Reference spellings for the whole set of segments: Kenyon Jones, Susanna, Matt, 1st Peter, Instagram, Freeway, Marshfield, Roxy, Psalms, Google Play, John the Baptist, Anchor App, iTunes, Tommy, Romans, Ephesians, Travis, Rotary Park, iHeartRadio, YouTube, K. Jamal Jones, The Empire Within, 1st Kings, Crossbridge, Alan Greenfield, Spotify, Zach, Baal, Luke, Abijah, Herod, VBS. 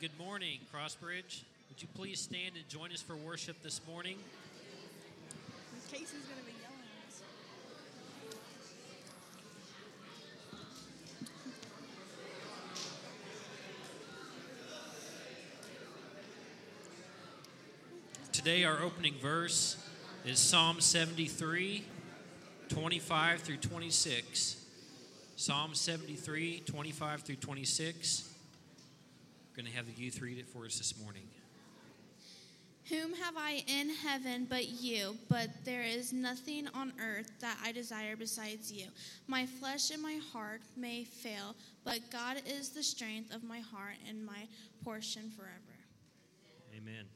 Good morning, Crossbridge. Would you please stand and join us for worship this morning? Miss Casey's going to be yelling at us. Today our opening verse is Psalm 73, 25 through 26. Psalm 73, 25 through 26. We're going to have the youth read it for us this morning. Whom have I in heaven but you? But there is nothing on earth that I desire besides you. My flesh and my heart may fail, but God is the strength of my heart and my portion forever. Amen.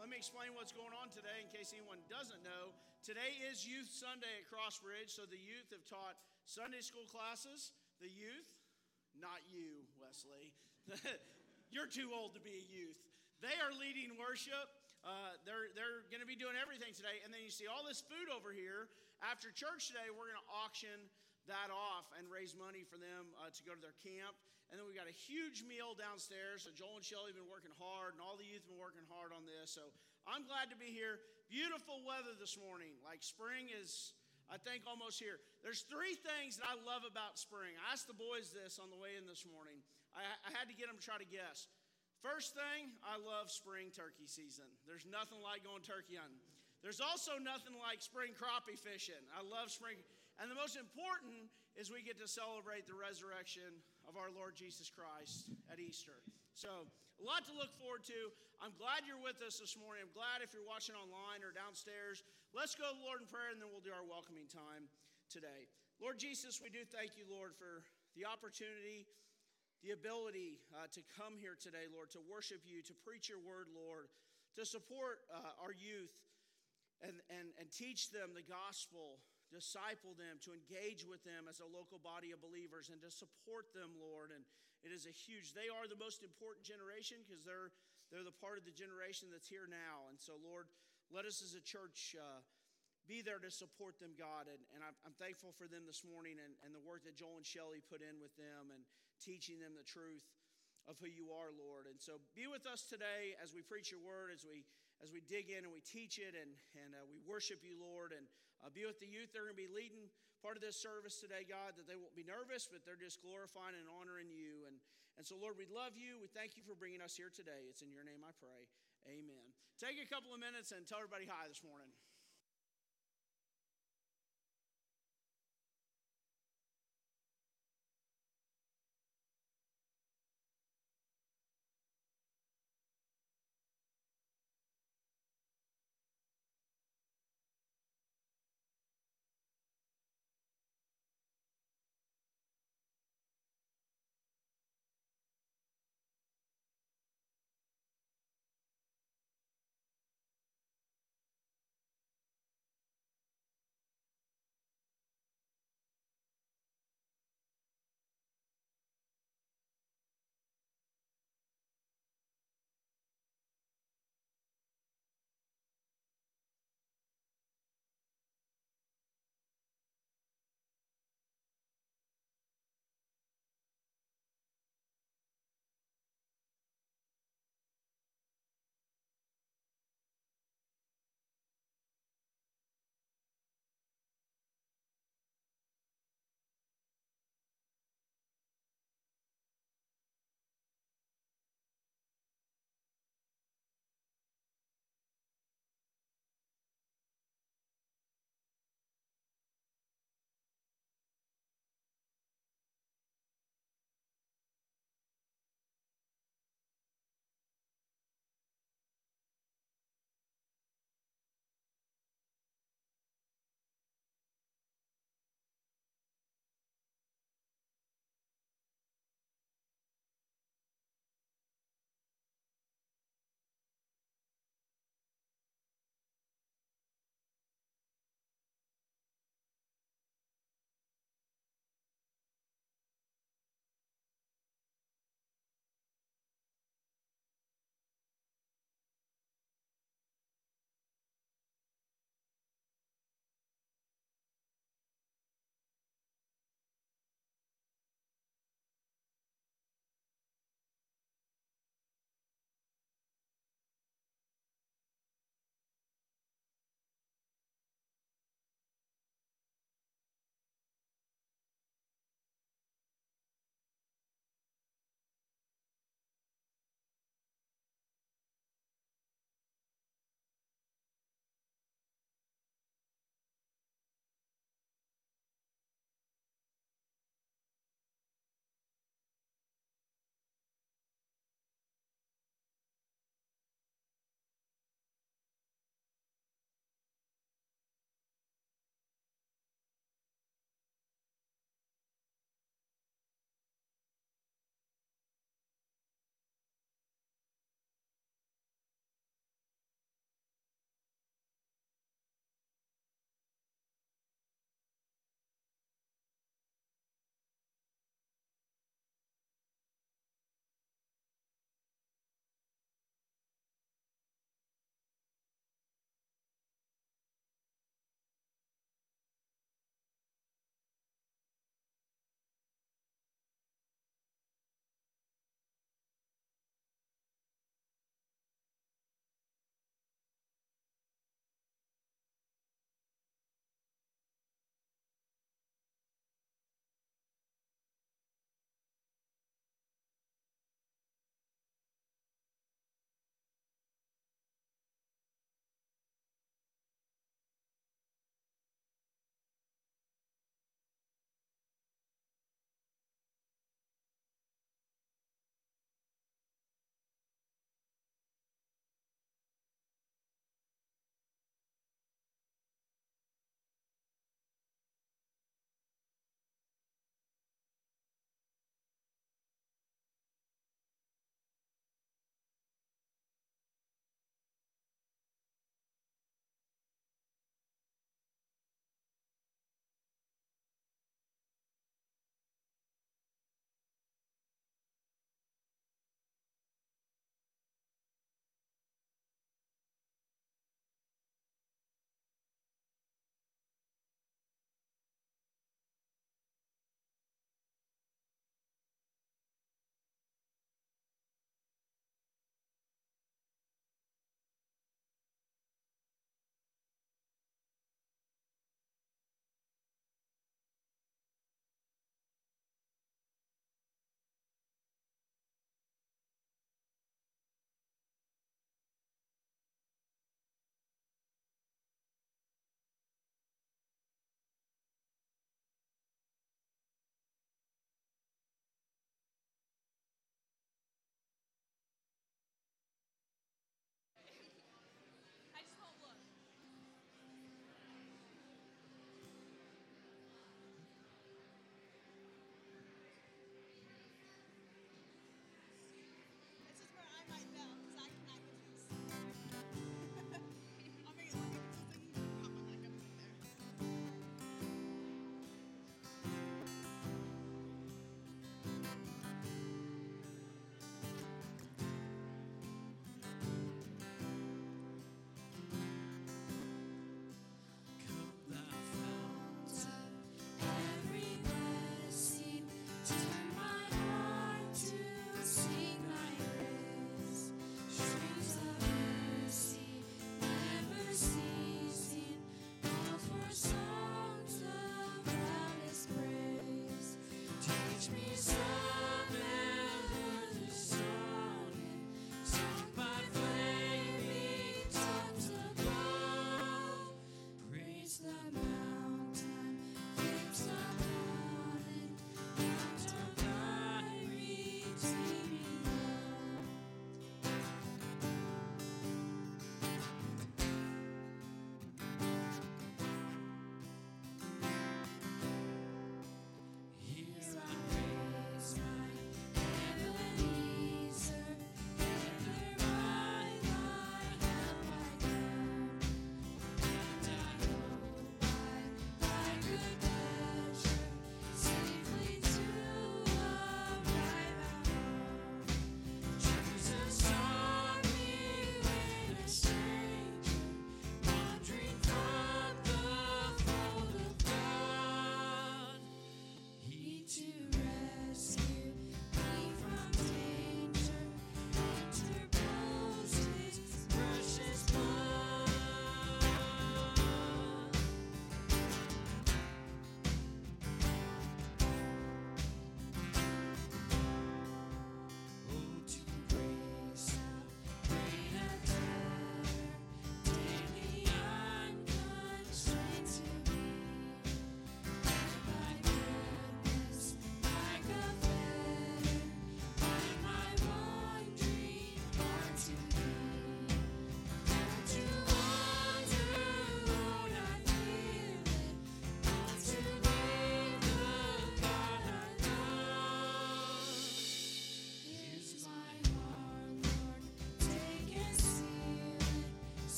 Let me explain what's going on today in case anyone doesn't know. Today is Youth Sunday at Crossbridge, so the youth have taught Sunday school classes. The youth, not you, Wesley. You're too old to be a youth. They are leading worship. They're going to be doing everything today. And then you see all this food over here. After church today, we're going to auction that off and raise money for them to go to their camp. And then we got a huge meal downstairs. So Joel and Shelly have been working hard, and all the youth have been working hard on this. So I'm glad to be here. Beautiful weather this morning. Like spring is, I think, almost here. There's three things that I love about spring. I asked the boys this on the way in this morning. I had to get them to try to guess. First thing, I love spring turkey season. There's nothing like going turkey hunting. There's also nothing like spring crappie fishing. I love spring. And the most important is we get to celebrate the resurrection of our Lord Jesus Christ at Easter. So a lot to look forward to. I'm glad you're with us this morning. I'm glad if you're watching online or downstairs. Let's go to the Lord in prayer, and then we'll do our welcoming time today. Lord Jesus, we do thank you, Lord, for the opportunity, the ability to come here today, Lord, to worship you, to preach your word, Lord, to support our youth and teach them the gospel, disciple them, to engage with them as a local body of believers, and to support them, Lord. And it is a huge, they are the most important generation because they're the part of the generation that's here now. And so, Lord, let us as a church be there to support them, God. And I'm thankful for them this morning and the work that Joel and Shelly put in with them and teaching them the truth of who you are, Lord. And so be with us today as we preach your word, as we dig in and we teach it and we worship you, Lord. And be with the youth. They're going to be leading part of this service today, God, that they won't be nervous, but they're just glorifying and honoring you. And so, Lord, we love you. We thank you for bringing us here today. It's in your name I pray. Amen. Take a couple of minutes and tell everybody hi this morning.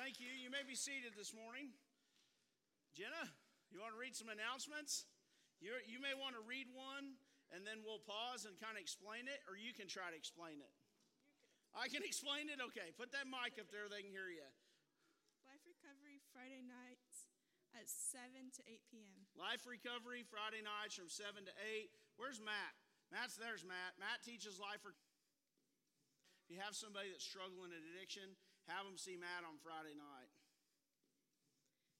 Thank you. You may be seated this morning. Jenna, you want to read some announcements? You may want to read one, and then we'll pause and kind of explain it, or you can try to explain it. I can explain it? Okay. Put that mic up there. They can hear you. Life Recovery Friday nights at 7 to 8 p.m. Life Recovery Friday nights from 7 to 8. Where's Matt? There's Matt. Matt teaches Life Recovery. If you have somebody that's struggling in addiction, have them see Matt on Friday night.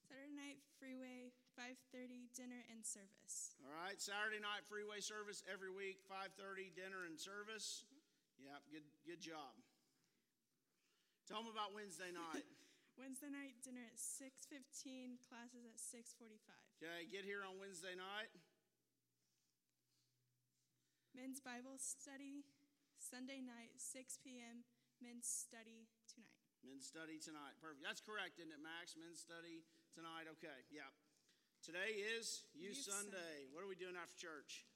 Saturday night Freeway, 5:30, dinner and service. All right, Saturday night Freeway service every week, 5:30, dinner and service. Mm-hmm. Yeah, good job. Tell them about Wednesday night. Wednesday night, dinner at 6:15, classes at 6:45. Okay, get here on Wednesday night. Men's Bible study, Sunday night, 6 p.m., men's study tonight. Men's study tonight. Perfect. That's correct, isn't it, Max? Men's study tonight. Okay, yeah. Today is Youth Sunday. What are we doing after church?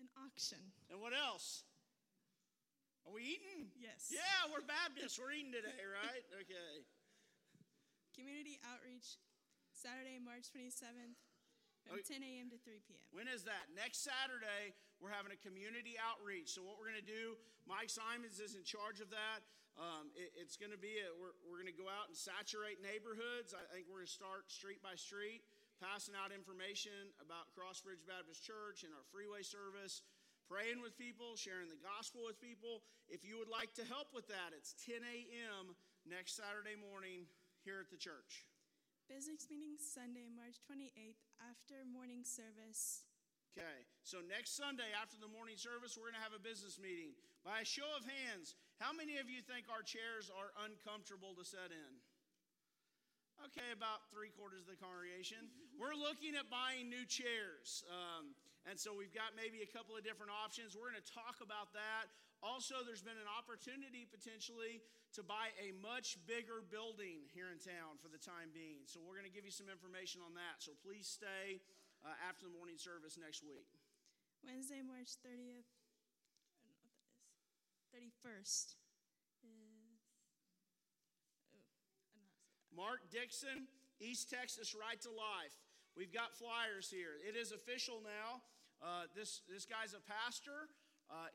An auction. And what else? Are we eating? Yes. Yeah, we're Baptists. We're eating today, right? Okay. Community outreach, Saturday, March 27th. From 10 a.m. to 3 p.m. When is that? Next Saturday, we're having a community outreach. So what we're going to do, Mike Simons is in charge of that. It's going to be, we're going to go out and saturate neighborhoods. I think we're going to start street by street, passing out information about Crossbridge Baptist Church and our Freeway service, praying with people, sharing the gospel with people. If you would like to help with that, it's 10 a.m. next Saturday morning here at the church. Business meeting Sunday, March 28th, after morning service. Okay, so next Sunday after the morning service, we're going to have a business meeting. By a show of hands, how many of you think our chairs are uncomfortable to sit in? Okay, about three-quarters of the congregation. We're looking at buying new chairs, and so we've got maybe a couple of different options. We're going to talk about that. Also, there's been an opportunity potentially to buy a much bigger building here in town for the time being. So we're going to give you some information on that. So please stay after the morning service next week. Wednesday, March 30th, I don't know what that is, 31st is, oh, I don't know how to say that. Mark Dixon, East Texas Right to Life. We've got flyers here. It is official now. This guy's a pastor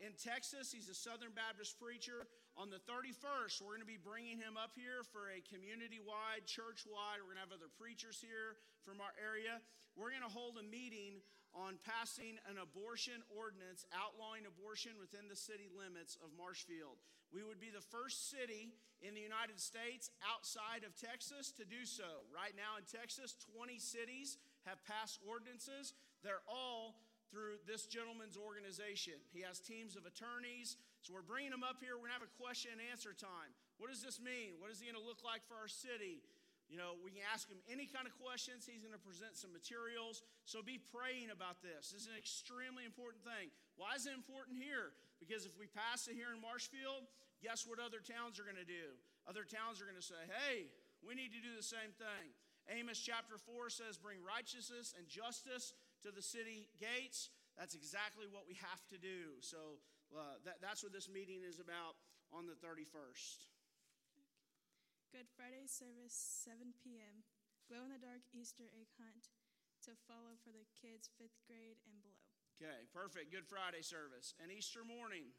in Texas. He's a Southern Baptist preacher. On the 31st, we're going to be bringing him up here for a community-wide, church-wide. We're going to have other preachers here from our area. We're going to hold a meeting on passing an abortion ordinance, outlawing abortion within the city limits of Marshfield. We would be the first city in the United States outside of Texas to do so. Right now in Texas, 20 cities have passed ordinances. They're all through this gentleman's organization. He has teams of attorneys. So we're bringing him up here. We're going to have a question and answer time. What does this mean? What is he going to look like for our city? You know, we can ask him any kind of questions. He's going to present some materials. So be praying about this. This is an extremely important thing. Why is it important here? Because if we pass it here in Marshfield, guess what other towns are going to do? Other towns are going to say, hey, we need to do the same thing. Amos chapter 4 says, bring righteousness and justice to the city gates. That's exactly what we have to do. So that's what this meeting is about on the 31st. Good Friday service, 7 p.m. Glow-in-the-dark Easter egg hunt to follow for the kids 5th grade and below. Okay, perfect. Good Friday service. And Easter morning.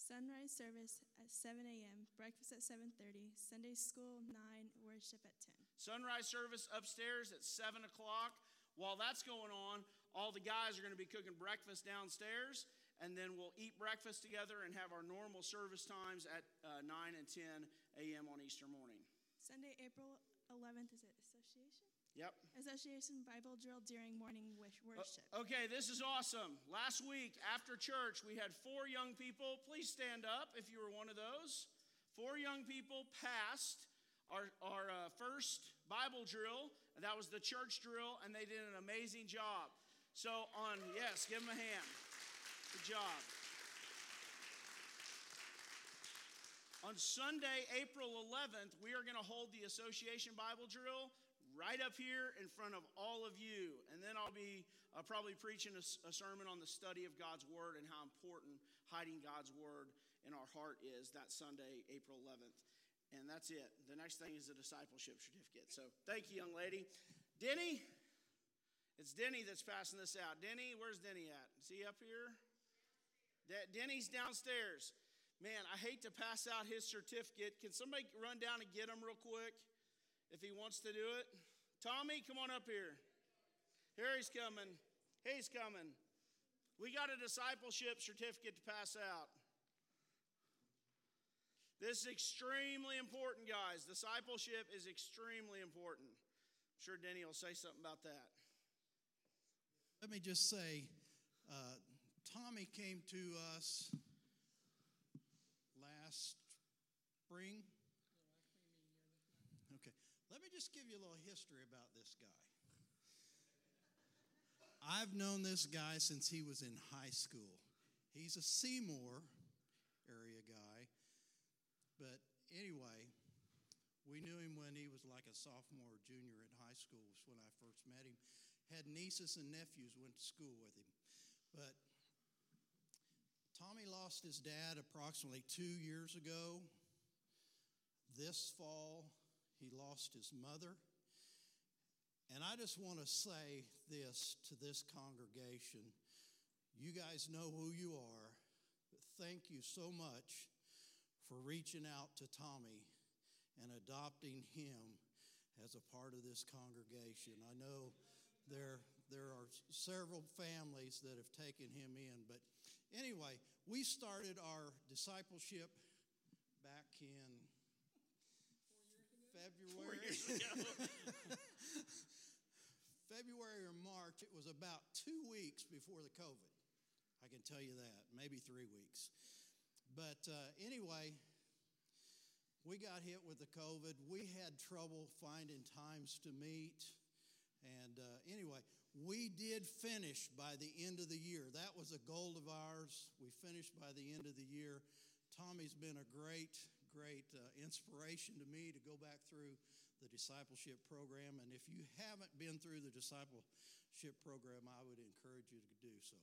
Sunrise service at 7 a.m., breakfast at 7:30, Sunday school 9, worship at 10. Sunrise service upstairs at 7 o'clock. While that's going on, all the guys are going to be cooking breakfast downstairs, and then we'll eat breakfast together and have our normal service times at 9 and 10 a.m. on Easter morning. Sunday, April 11th, is it Association? Yep. Association Bible drill during morning worship. Okay, this is awesome. Last week after church, we had 4 young people. Please stand up if you were one of those. 4 young people passed our first Bible drill. And that was the church drill, and they did an amazing job. So yes, give them a hand. Good job. On Sunday, April 11th, we are going to hold the Association Bible drill right up here in front of all of you. And then I'll be probably preaching a sermon on the study of God's Word and how important hiding God's Word in our heart is that Sunday, April 11th. And that's it. The next thing is the discipleship certificate. So thank you, young lady. Denny, it's Denny that's passing this out. Denny, where's Denny at? Is he up here? Denny's downstairs. Man, I hate to pass out his certificate. Can somebody run down and get him real quick? If he wants to do it. Tommy, come on up here. Here he's coming. He's coming. We got a discipleship certificate to pass out. This is extremely important, guys. Discipleship is extremely important. I'm sure Denny will say something about that. Let me just say, Tommy came to us last spring. Okay. Let me just give you a little history about this guy. I've known this guy since he was in high school. He's a Seymour area guy. But anyway, we knew him when he was like a sophomore or junior in high school was when I first met him. Had nieces and nephews went to school with him. But Tommy lost his dad approximately 2 years ago. This fall, he lost his mother. And I just want to say this to this congregation. You guys know who you are, but thank you so much for reaching out to Tommy and adopting him as a part of this congregation. I know there are several families that have taken him in, but anyway, we started our discipleship back in February. February or March. It was about 2 weeks before the COVID. I can tell you that. Maybe 3 weeks. But anyway, we got hit with the COVID. We had trouble finding times to meet. And anyway, we did finish by the end of the year. That was a goal of ours. We finished by the end of the year. Tommy's been a great inspiration to me to go back through the discipleship program. And if you haven't been through the discipleship discipleship program, I would encourage you to do so.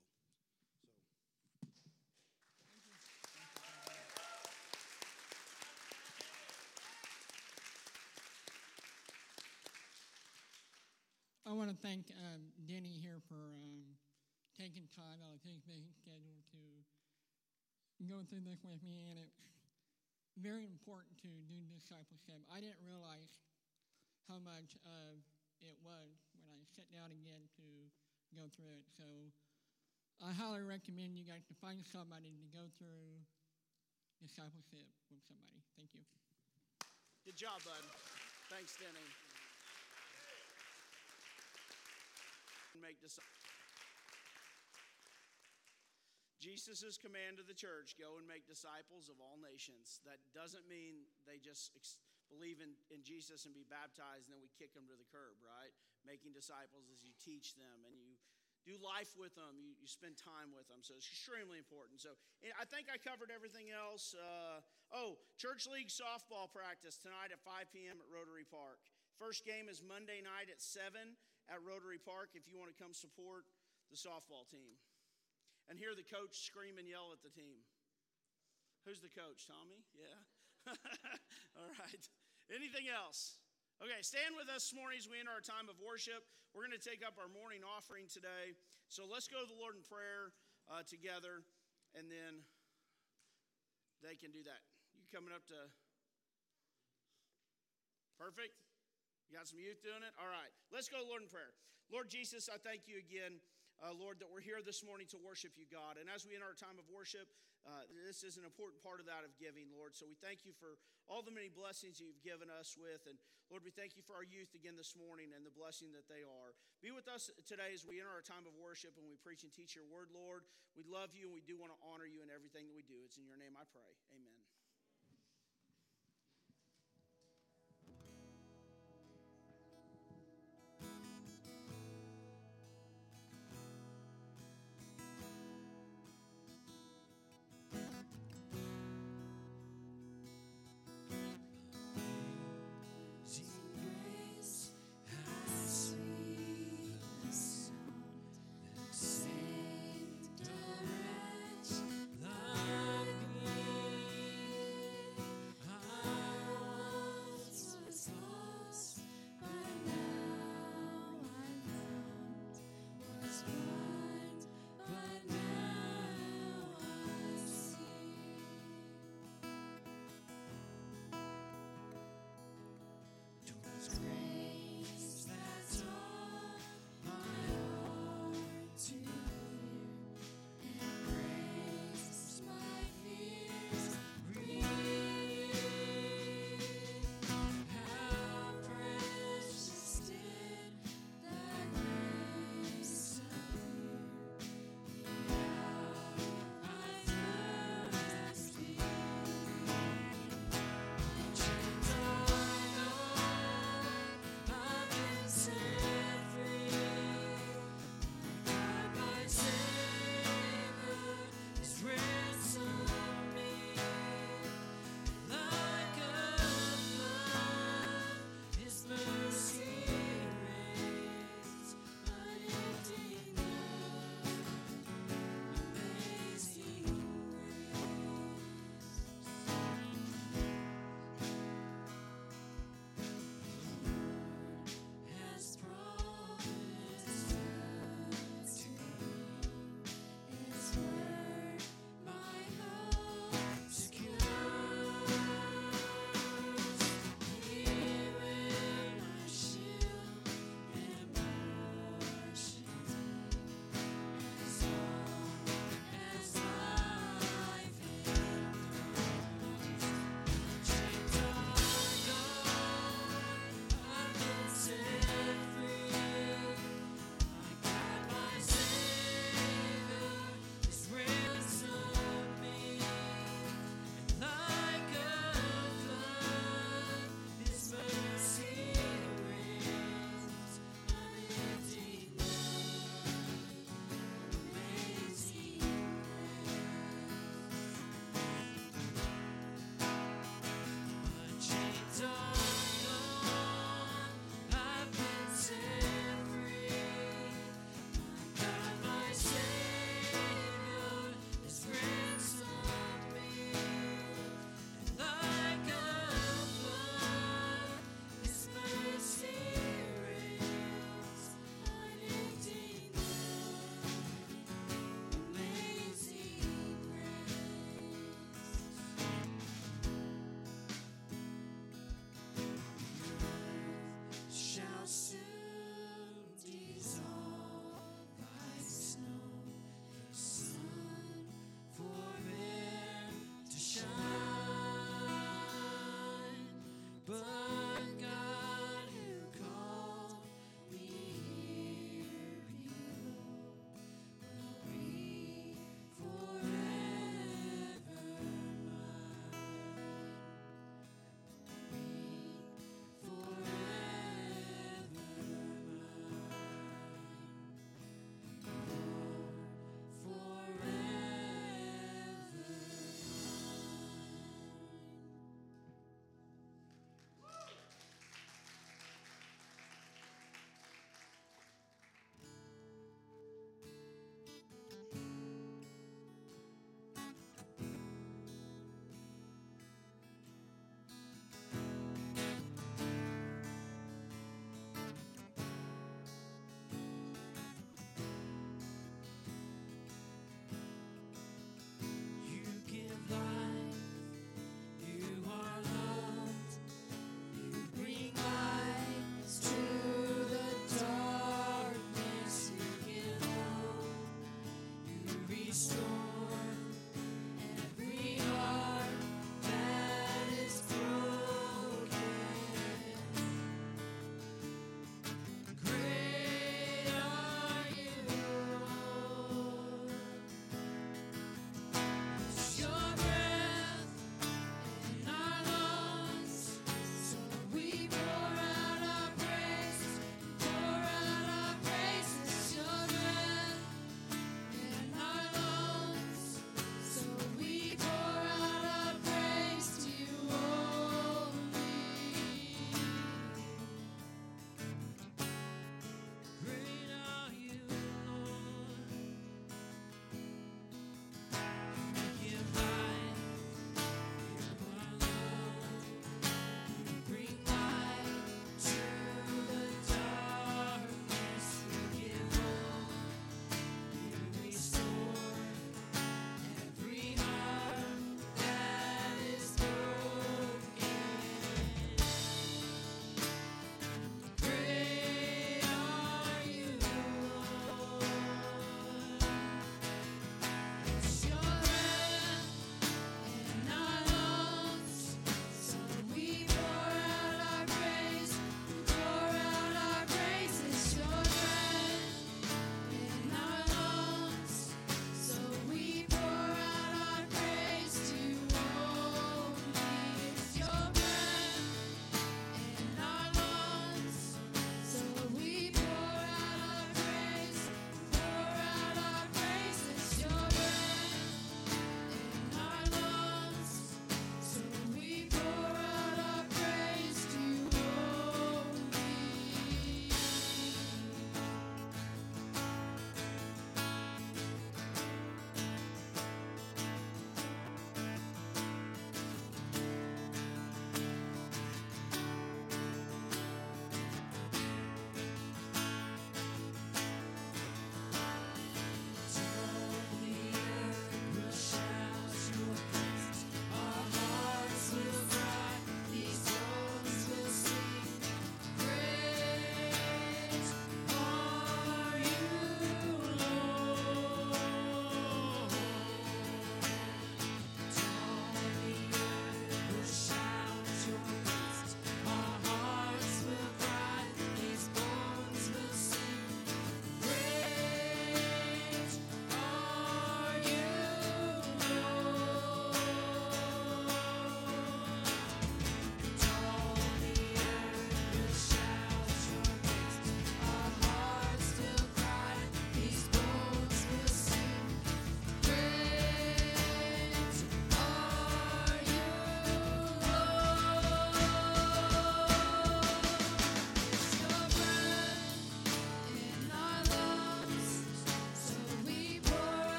I want to thank Denny here for taking time out of his busy schedule to go through this with me, and it's very important to do discipleship. I didn't realize how much of it was when I sat down again to go through it, so I highly recommend you guys to find somebody to go through discipleship with somebody. Thank you. Good job, bud. Thanks, Denny. Jesus' command to the church, go and make disciples of all nations. That doesn't mean they just believe in Jesus and be baptized and then we kick them to the curb, right? Making disciples is you teach them and you do life with them. You spend time with them. So it's extremely important. So I think I covered everything else. Church League softball practice tonight at 5 p.m. at Rotary Park. First game is Monday night at 7 at Rotary Park if you want to come support the softball team. And hear the coach scream and yell at the team. Who's the coach, Tommy? Yeah? All right. Anything else? Okay, stand with us this morning as we enter our time of worship. We're going to take up our morning offering today. So let's go to the Lord in prayer together, and then they can do that. You coming up to... Perfect? You got some youth doing it? All right. Let's go to the Lord in prayer. Lord Jesus, I thank you again, Lord, that we're here this morning to worship you, God. And as we enter our time of worship, this is an important part of that of giving, Lord. So we thank you for all the many blessings you've given us with. And Lord, we thank you for our youth again this morning and the blessing that they are. Be with us today as we enter our time of worship and we preach and teach your word, Lord. We love you and we do want to honor you in everything that we do. It's in your name I pray. Amen.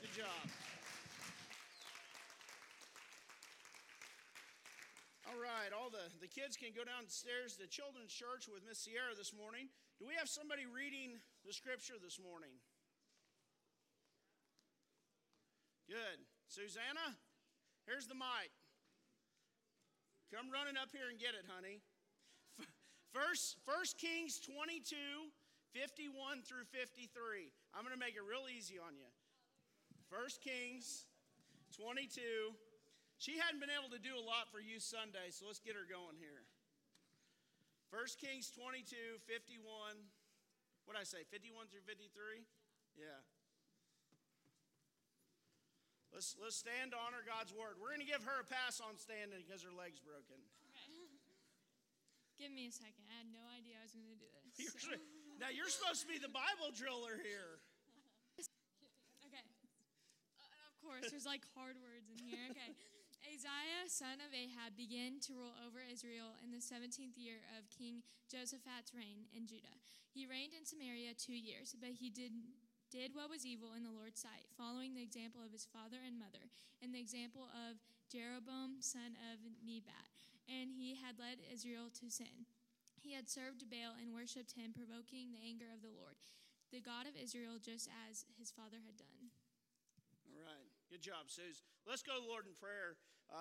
Good job. All right, all the kids can go downstairs to Children's Church with Miss Sierra this morning. Do we have somebody reading the scripture this morning? Good. Susanna, here's the mic. Come running up here and get it, honey. 1st Kings 22, 51 through 53. I'm going to make it real easy on you. 1st Kings 22. She hadn't been able to do a lot for Youth Sunday, so let's get her going here. 1st Kings 22, 51. What did I say, 51 through 53? Yeah. Let's stand to honor God's word. We're going to give her a pass on standing because her leg's broken. Okay. Give me a second. I had no idea I was going to do this. So. Now, you're supposed to be the Bible driller here. Okay. And of course, there's like hard words in here. Okay. Ahaziah, son of Ahab, began to rule over Israel in the 17th year of King Jehoshaphat's reign in Judah. He reigned in Samaria 2 years, but he did what was evil in the Lord's sight, following the example of his father and mother, and the example of Jeroboam, son of Nebat, and he had led Israel to sin. He had served Baal and worshipped him, provoking the anger of the Lord, the God of Israel, just as his father had done. All right. Good job, Suze. Let's go to the Lord in prayer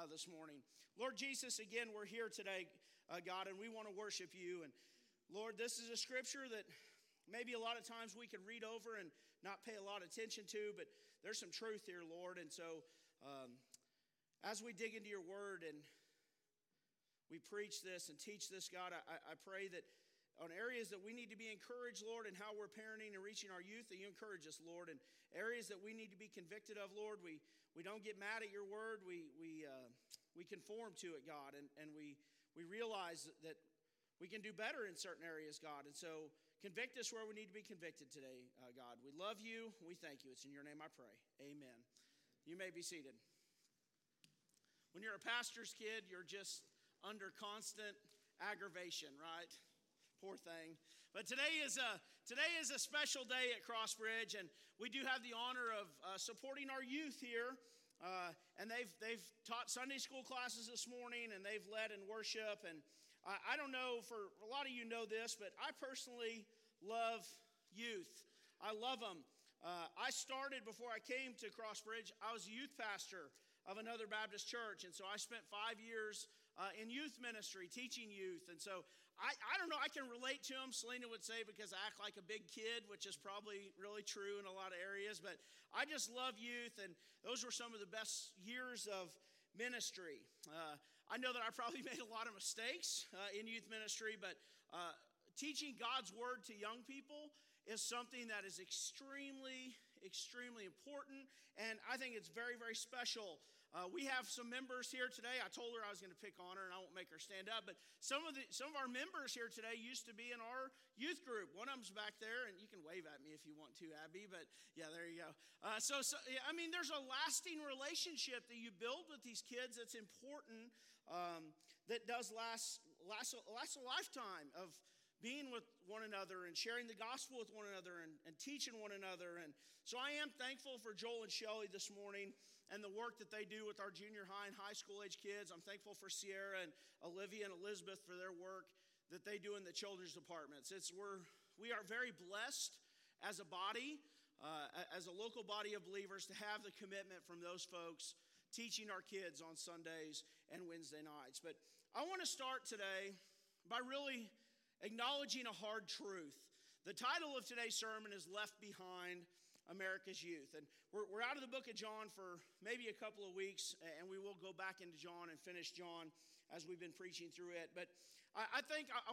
this morning. Lord Jesus, again, we're here today, God, and we want to worship you. And Lord, this is a scripture that maybe a lot of times we can read over and not pay a lot of attention to, but there's some truth here, Lord. And so as we dig into your word and we preach this and teach this, God, I pray that on areas that we need to be encouraged, Lord, and how we're parenting and reaching our youth, that you encourage us, Lord. And areas that we need to be convicted of, Lord, we don't get mad at your word. We conform to it, God, and we realize that we can do better in certain areas, God. And so convict us where we need to be convicted today, God. We love you. We thank you. It's in your name I pray. Amen. You may be seated. When you're a pastor's kid, you're just under constant aggravation, right? Poor thing. But today is a special day at Crossbridge, and we do have the honor of supporting our youth here. And they've taught Sunday school classes this morning, and they've led in worship. And I don't know, for a lot of you know this, but I personally love youth. I love them. I started, before I came to Crossbridge, I was a youth pastor of another Baptist church, and so I spent 5 years in youth ministry, teaching youth. And so I don't know, I can relate to them, Selena would say, because I act like a big kid, which is probably really true in a lot of areas, but I just love youth, and those were some of the best years of ministry. I know that I probably made a lot of mistakes in youth ministry, but teaching God's word to young people is something that is extremely, extremely important, and I think it's very, very special. We have some members here today. I told her I was going to pick on her, and I won't make her stand up, but some of our members here today used to be in our youth group. One of them's back there, and you can wave at me if you want to, Abby, but yeah, there you go. I mean, there's a lasting relationship that you build with these kids that's important, that does last a lifetime of being with one another and sharing the gospel with one another and teaching one another. And so I am thankful for Joel and Shelly this morning and the work that they do with our junior high and high school age kids. I'm thankful for Sierra and Olivia and Elizabeth for their work that they do in the children's departments. We are very blessed as a body, as a local body of believers, to have the commitment from those folks teaching our kids on Sundays and Wednesday nights. But I want to start today by really acknowledging a hard truth. The title of today's sermon is Left Behind, America's Youth. And we're out of the book of John for maybe a couple of weeks, and we will go back into John and finish John as we've been preaching through it. But I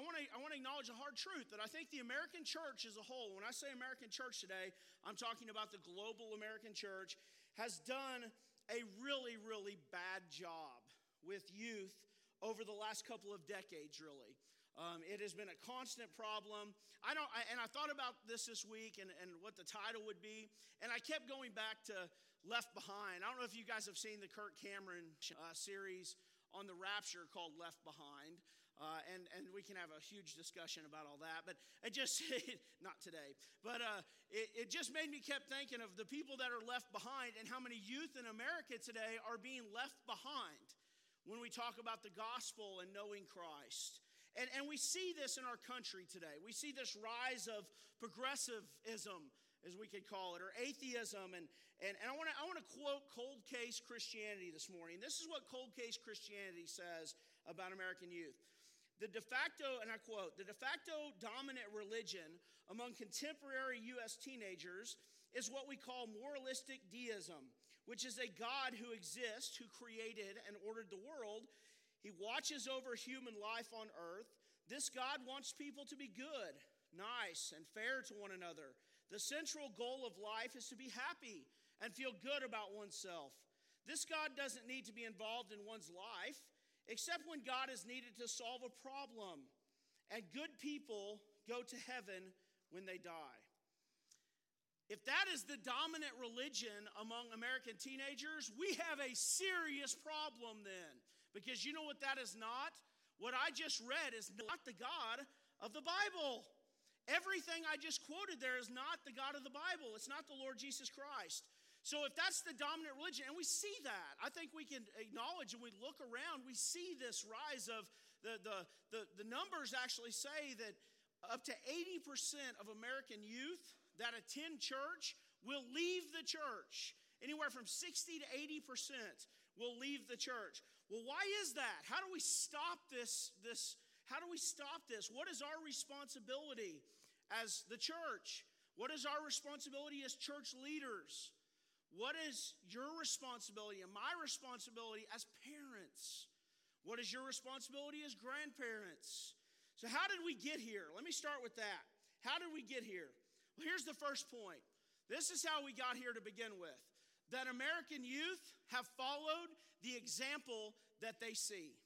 want to acknowledge a hard truth that I think the American church as a whole, when I say American church today, I'm talking about the global American church, has done a really, really bad job with youth over the last couple of decades, really. It has been a constant problem. I thought about this week and what the title would be, and I kept going back to Left Behind. I don't know if you guys have seen the Kirk Cameron series on the rapture called Left Behind, and we can have a huge discussion about all that, but not today, but it just made me kept thinking of the people that are left behind and how many youth in America today are being left behind when we talk about the gospel and knowing Christ. And we see this in our country today. We see this rise of progressivism, as we could call it, or atheism. And I want to quote Cold Case Christianity this morning. This is what Cold Case Christianity says about American youth. The de facto dominant religion among contemporary U.S. teenagers is what we call moralistic deism, which is a God who exists, who created and ordered the world. He watches over human life on earth. This God wants people to be good, nice, and fair to one another. The central goal of life is to be happy and feel good about oneself. This God doesn't need to be involved in one's life, except when God is needed to solve a problem. And good people go to heaven when they die. If that is the dominant religion among American teenagers, we have a serious problem then. Because you know what that is not? What I just read is not the God of the Bible. Everything I just quoted there is not the God of the Bible. It's not the Lord Jesus Christ. So if that's the dominant religion, and we see that, I think we can acknowledge, and we look around, we see this rise of the numbers actually say that up to 80% of American youth that attend church will leave the church. Anywhere from 60 to 80% will leave the church. Well, why is that? How do we stop this? How do we stop this? What is our responsibility as the church? What is our responsibility as church leaders? What is your responsibility and my responsibility as parents? What is your responsibility as grandparents? So how did we get here? Let me start with that. How did we get here? Well, here's the first point. This is how we got here to begin with. That American youth have followed the example that they see.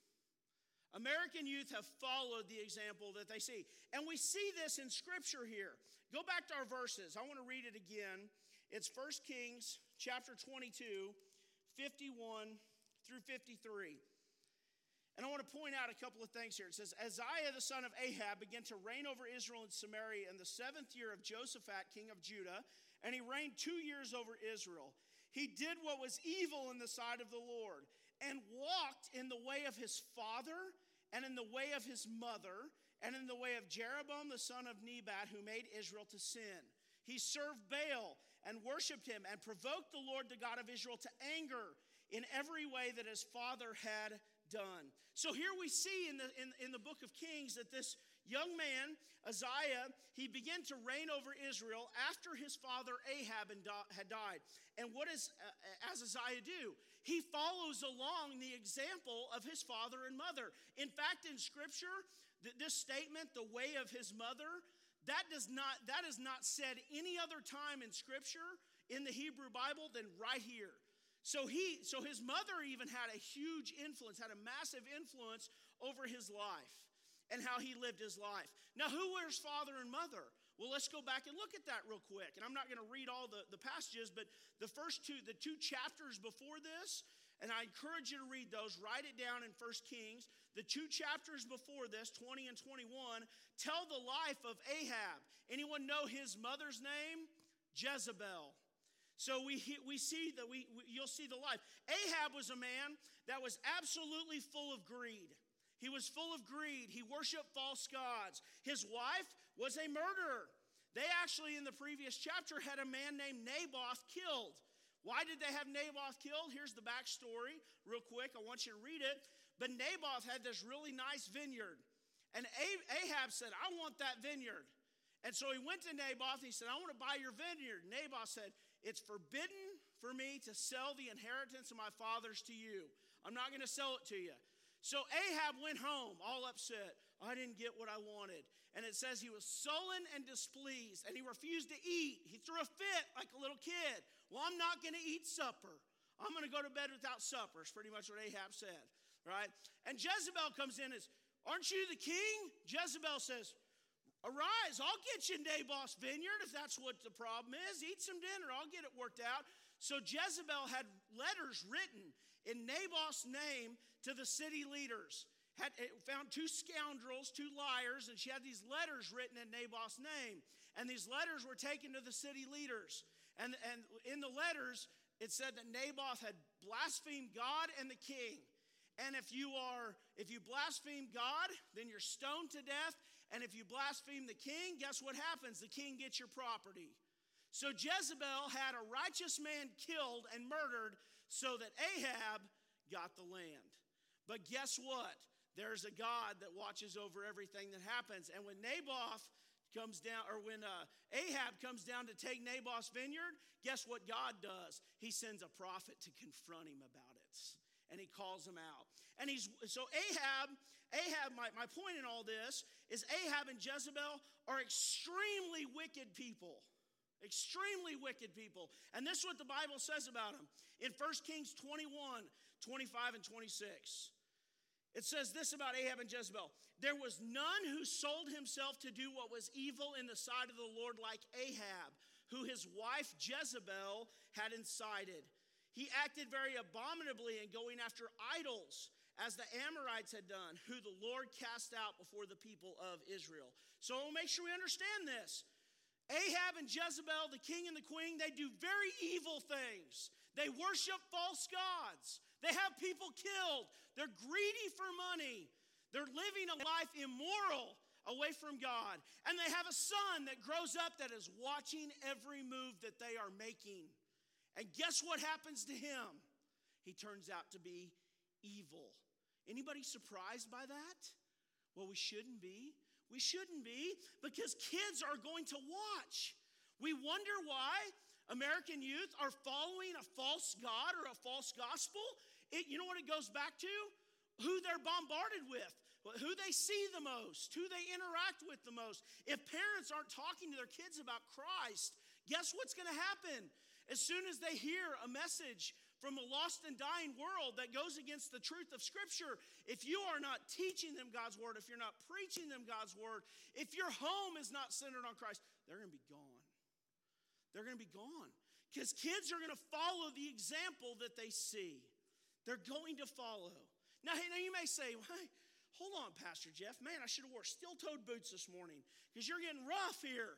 American youth have followed the example that they see. And we see this in Scripture here. Go back to our verses. I want to read it again. It's 1st Kings chapter 22, 51 through 53. And I want to point out a couple of things here. It says, Ahaziah the son of Ahab began to reign over Israel and Samaria in the 7th year of Jehoshaphat, king of Judah, and he reigned 2 years over Israel. He did what was evil in the sight of the Lord, and walked in the way of his father, and in the way of his mother, and in the way of Jeroboam the son of Nebat, who made Israel to sin. He served Baal and worshipped him, and provoked the Lord the God of Israel to anger in every way that his father had done. So here we see in the book of Kings that this young man, Ahaziah, he began to reign over Israel after his father Ahab had died. And what does Ahaziah do? He follows along the example of his father and mother. In fact, in Scripture, this statement, the way of his mother, that is not said any other time in Scripture in the Hebrew Bible than right here. So his mother even had a huge influence, had a massive influence over his life and how he lived his life. Now, who were his father and mother? Well, let's go back and look at that real quick. And I'm not going to read all the passages, but the two chapters before this, and I encourage you to read those, write it down in 1 Kings. The two chapters before this, 20 and 21, tell the life of Ahab. Anyone know his mother's name? Jezebel. So we see that you'll see the life. Ahab was a man that was absolutely full of greed. He was full of greed. He worshiped false gods. His wife was a murderer. They actually, in the previous chapter, had a man named Naboth killed. Why did they have Naboth killed? Here's the backstory real quick. I want you to read it. But Naboth had this really nice vineyard. And Ahab said, I want that vineyard. And so he went to Naboth and he said, I want to buy your vineyard. Naboth said, it's forbidden for me to sell the inheritance of my fathers to you. I'm not going to sell it to you. So Ahab went home all upset. I didn't get what I wanted. And it says he was sullen and displeased and he refused to eat. He threw a fit like a little kid. Well, I'm not going to eat supper. I'm going to go to bed without supper is pretty much what Ahab said, right? And Jezebel comes in and says, aren't you the king? Jezebel says, arise, I'll get you Naboth's vineyard if that's what the problem is. Eat some dinner, I'll get it worked out. So Jezebel had letters written in Naboth's name to the city leaders. Found two scoundrels, two liars, and she had these letters written in Naboth's name. And these letters were taken to the city leaders. And in the letters, it said that Naboth had blasphemed God and the king. And if you blaspheme God, then you're stoned to death. And if you blaspheme the king, guess what happens? The king gets your property. So Jezebel had a righteous man killed and murdered so that Ahab got the land. But guess what? There's a God that watches over everything that happens. And when Naboth comes down, or when Ahab comes down to take Naboth's vineyard, guess what God does? He sends a prophet to confront him about it. And he calls him out. And my point in all this is Ahab and Jezebel are extremely wicked people. Extremely wicked people. And this is what the Bible says about them. In 1 Kings 21, 25 and 26. It says this about Ahab and Jezebel. There was none who sold himself to do what was evil in the sight of the Lord like Ahab, who his wife Jezebel had incited. He acted very abominably in going after idols, as the Amorites had done, who the Lord cast out before the people of Israel. So we'll make sure we understand this. Ahab and Jezebel, the king and the queen, they do very evil things. They worship false gods. They have people killed. They're greedy for money. They're living a life immoral away from God. And they have a son that grows up that is watching every move that they are making. And guess what happens to him? He turns out to be evil. Anybody surprised by that? Well, we shouldn't be. We shouldn't be, because kids are going to watch. We wonder why American youth are following a false god or a false gospel. You know what it goes back to? Who they're bombarded with, who they see the most, who they interact with the most. If parents aren't talking to their kids about Christ, guess what's going to happen? As soon as they hear a message from a lost and dying world that goes against the truth of Scripture, if you are not teaching them God's Word, if you're not preaching them God's Word, if your home is not centered on Christ, they're going to be gone. They're going to be gone, because kids are going to follow the example that they see. They're going to follow. Now you may say, well, hey, hold on, Pastor Jeff. Man, I should have wore steel-toed boots this morning because you're getting rough here.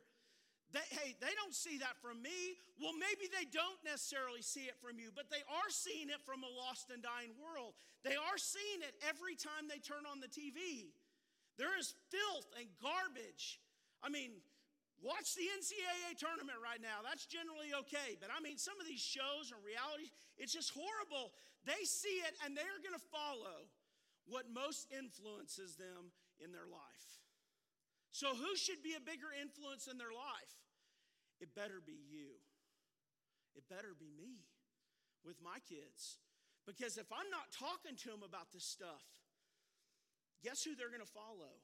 They don't see that from me. Well, maybe they don't necessarily see it from you, but they are seeing it from a lost and dying world. They are seeing it every time they turn on the TV. There is filth and garbage. I mean, watch the NCAA tournament right now. That's generally okay. But I mean, some of these shows and reality, it's just horrible. They see it, and they're going to follow what most influences them in their life. So who should be a bigger influence in their life? It better be you. It better be me with my kids. Because if I'm not talking to them about this stuff, guess who they're going to follow?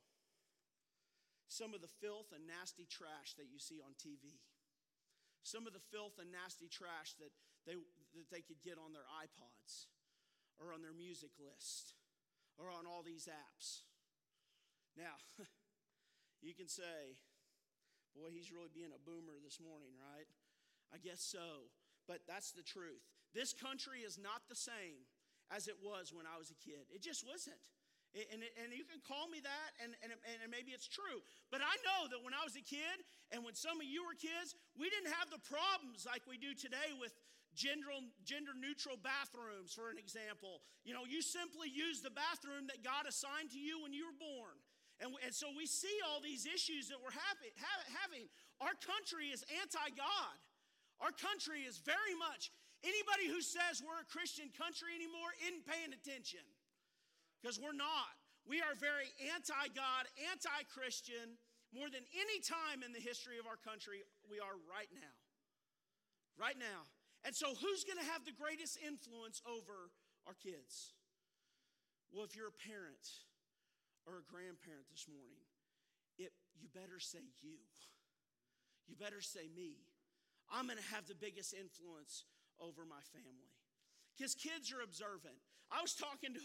Some of the filth and nasty trash that you see on TV. Some of the filth and nasty trash that they could get on their iPods or on their music list or on all these apps. Now, you can say, boy, he's really being a boomer this morning, right? I guess so, but that's the truth. This country is not the same as it was when I was a kid. It just wasn't. And you can call me that, and maybe it's true. But I know that when I was a kid, and when some of you were kids, we didn't have the problems like we do today with gender-neutral bathrooms, for an example. You know, you simply use the bathroom that God assigned to you when you were born. And so we see all these issues that we're having. Our country is anti-God. Our country is very much, anybody who says we're a Christian country anymore isn't paying attention. Because we're not. We are very anti-God, anti-Christian, more than any time in the history of our country we are right now. Right now. And so who's going to have the greatest influence over our kids? Well, if you're a parent or a grandparent this morning, you better say you. You better say me. I'm going to have the biggest influence over my family. Because kids are observant. I was talking to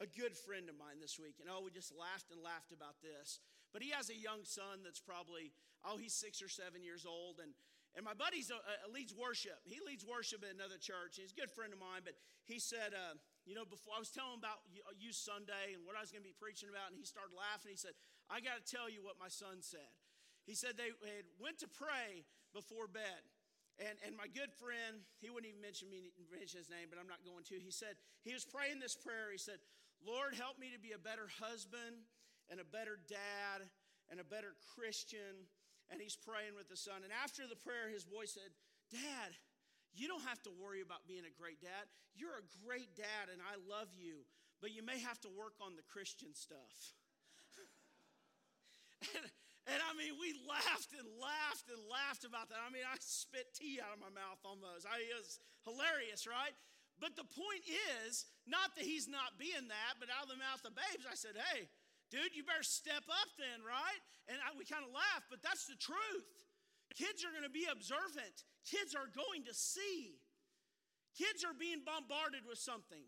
a good friend of mine this week, and we just laughed and laughed about this. But he has a young son that's probably, he's 6 or 7 years old. And my buddy leads worship. He leads worship at another church. He's a good friend of mine, but he said, before I was telling him about Youth Sunday and what I was going to be preaching about, and he started laughing. He said, I got to tell you what my son said. He said they had went to pray before bed. And my good friend, he wouldn't even mention his name, but I'm not going to. He said, he was praying this prayer. He said, Lord, help me to be a better husband and a better dad and a better Christian. And he's praying with the son. And after the prayer, his boy said, Dad, you don't have to worry about being a great dad. You're a great dad, and I love you. But you may have to work on the Christian stuff. And And I mean, we laughed and laughed and laughed about that. I mean, I spit tea out of my mouth on those. It was hilarious, right? But the point is, not that he's not being that, but out of the mouth of babes, I said, hey, dude, you better step up then, right? And we kind of laughed, but that's the truth. Kids are going to be observant. Kids are going to see. Kids are being bombarded with something.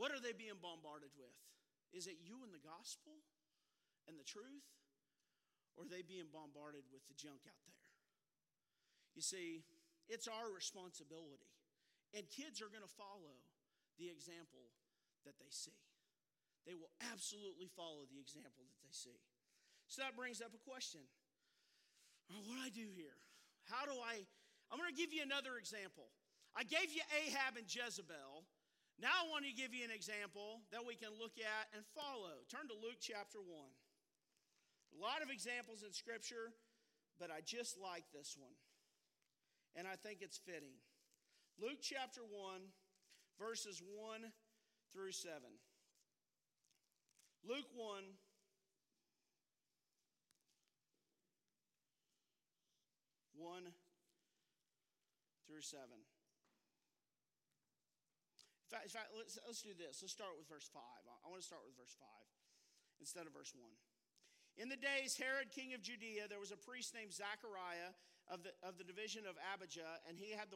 What are they being bombarded with? Is it you and the gospel and the truth? Or are they being bombarded with the junk out there? You see, it's our responsibility. And kids are going to follow the example that they see. They will absolutely follow the example that they see. So that brings up a question. What do I do here? How do I'm going to give you another example. I gave you Ahab and Jezebel. Now I want to give you an example that we can look at and follow. Turn to Luke chapter 1. A lot of examples in Scripture, but I just like this one. And I think it's fitting. Luke chapter 1, verses 1 through 7. Luke 1, through 7. In fact, let's do this. Let's start with verse 5. I want to start with verse 5 instead of verse 1. In the days Herod, king of Judea, there was a priest named Zechariah of the division of Abijah, and he had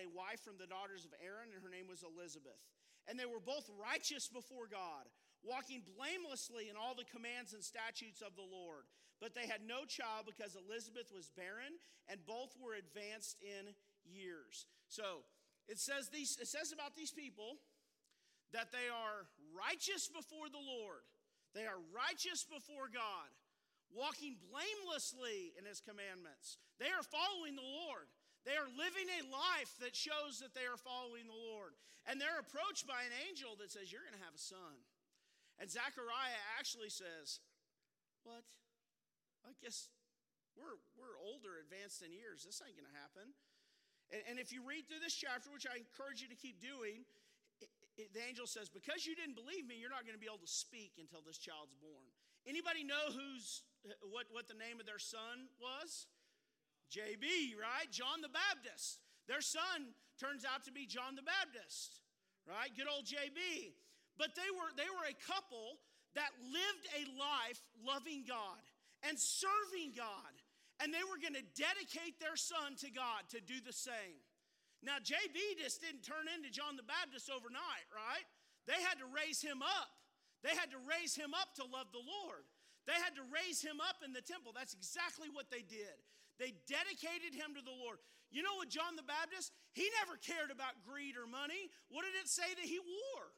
a wife from the daughters of Aaron, and her name was Elizabeth. And they were both righteous before God, walking blamelessly in all the commands and statutes of the Lord. But they had no child because Elizabeth was barren, and both were advanced in years. So it says about these people that they are righteous before the Lord. They are righteous before God, walking blamelessly in His commandments. They are following the Lord. They are living a life that shows that they are following the Lord. And they're approached by an angel that says, you're going to have a son. And Zechariah actually says, what? I guess we're older, advanced in years. This ain't going to happen. And if you read through this chapter, which I encourage you to keep doing, the angel says, because you didn't believe me, you're not going to be able to speak until this child's born. Anybody know what the name of their son was? JB, right? John the Baptist. Their son turns out to be John the Baptist, right? Good old JB. But they were a couple that lived a life loving God and serving God. And they were going to dedicate their son to God to do the same. Now, JB just didn't turn into John the Baptist overnight, right? They had to raise him up. They had to raise him up to love the Lord. They had to raise him up in the temple. That's exactly what they did. They dedicated him to the Lord. You know what, John the Baptist? He never cared about greed or money. What did it say that he wore?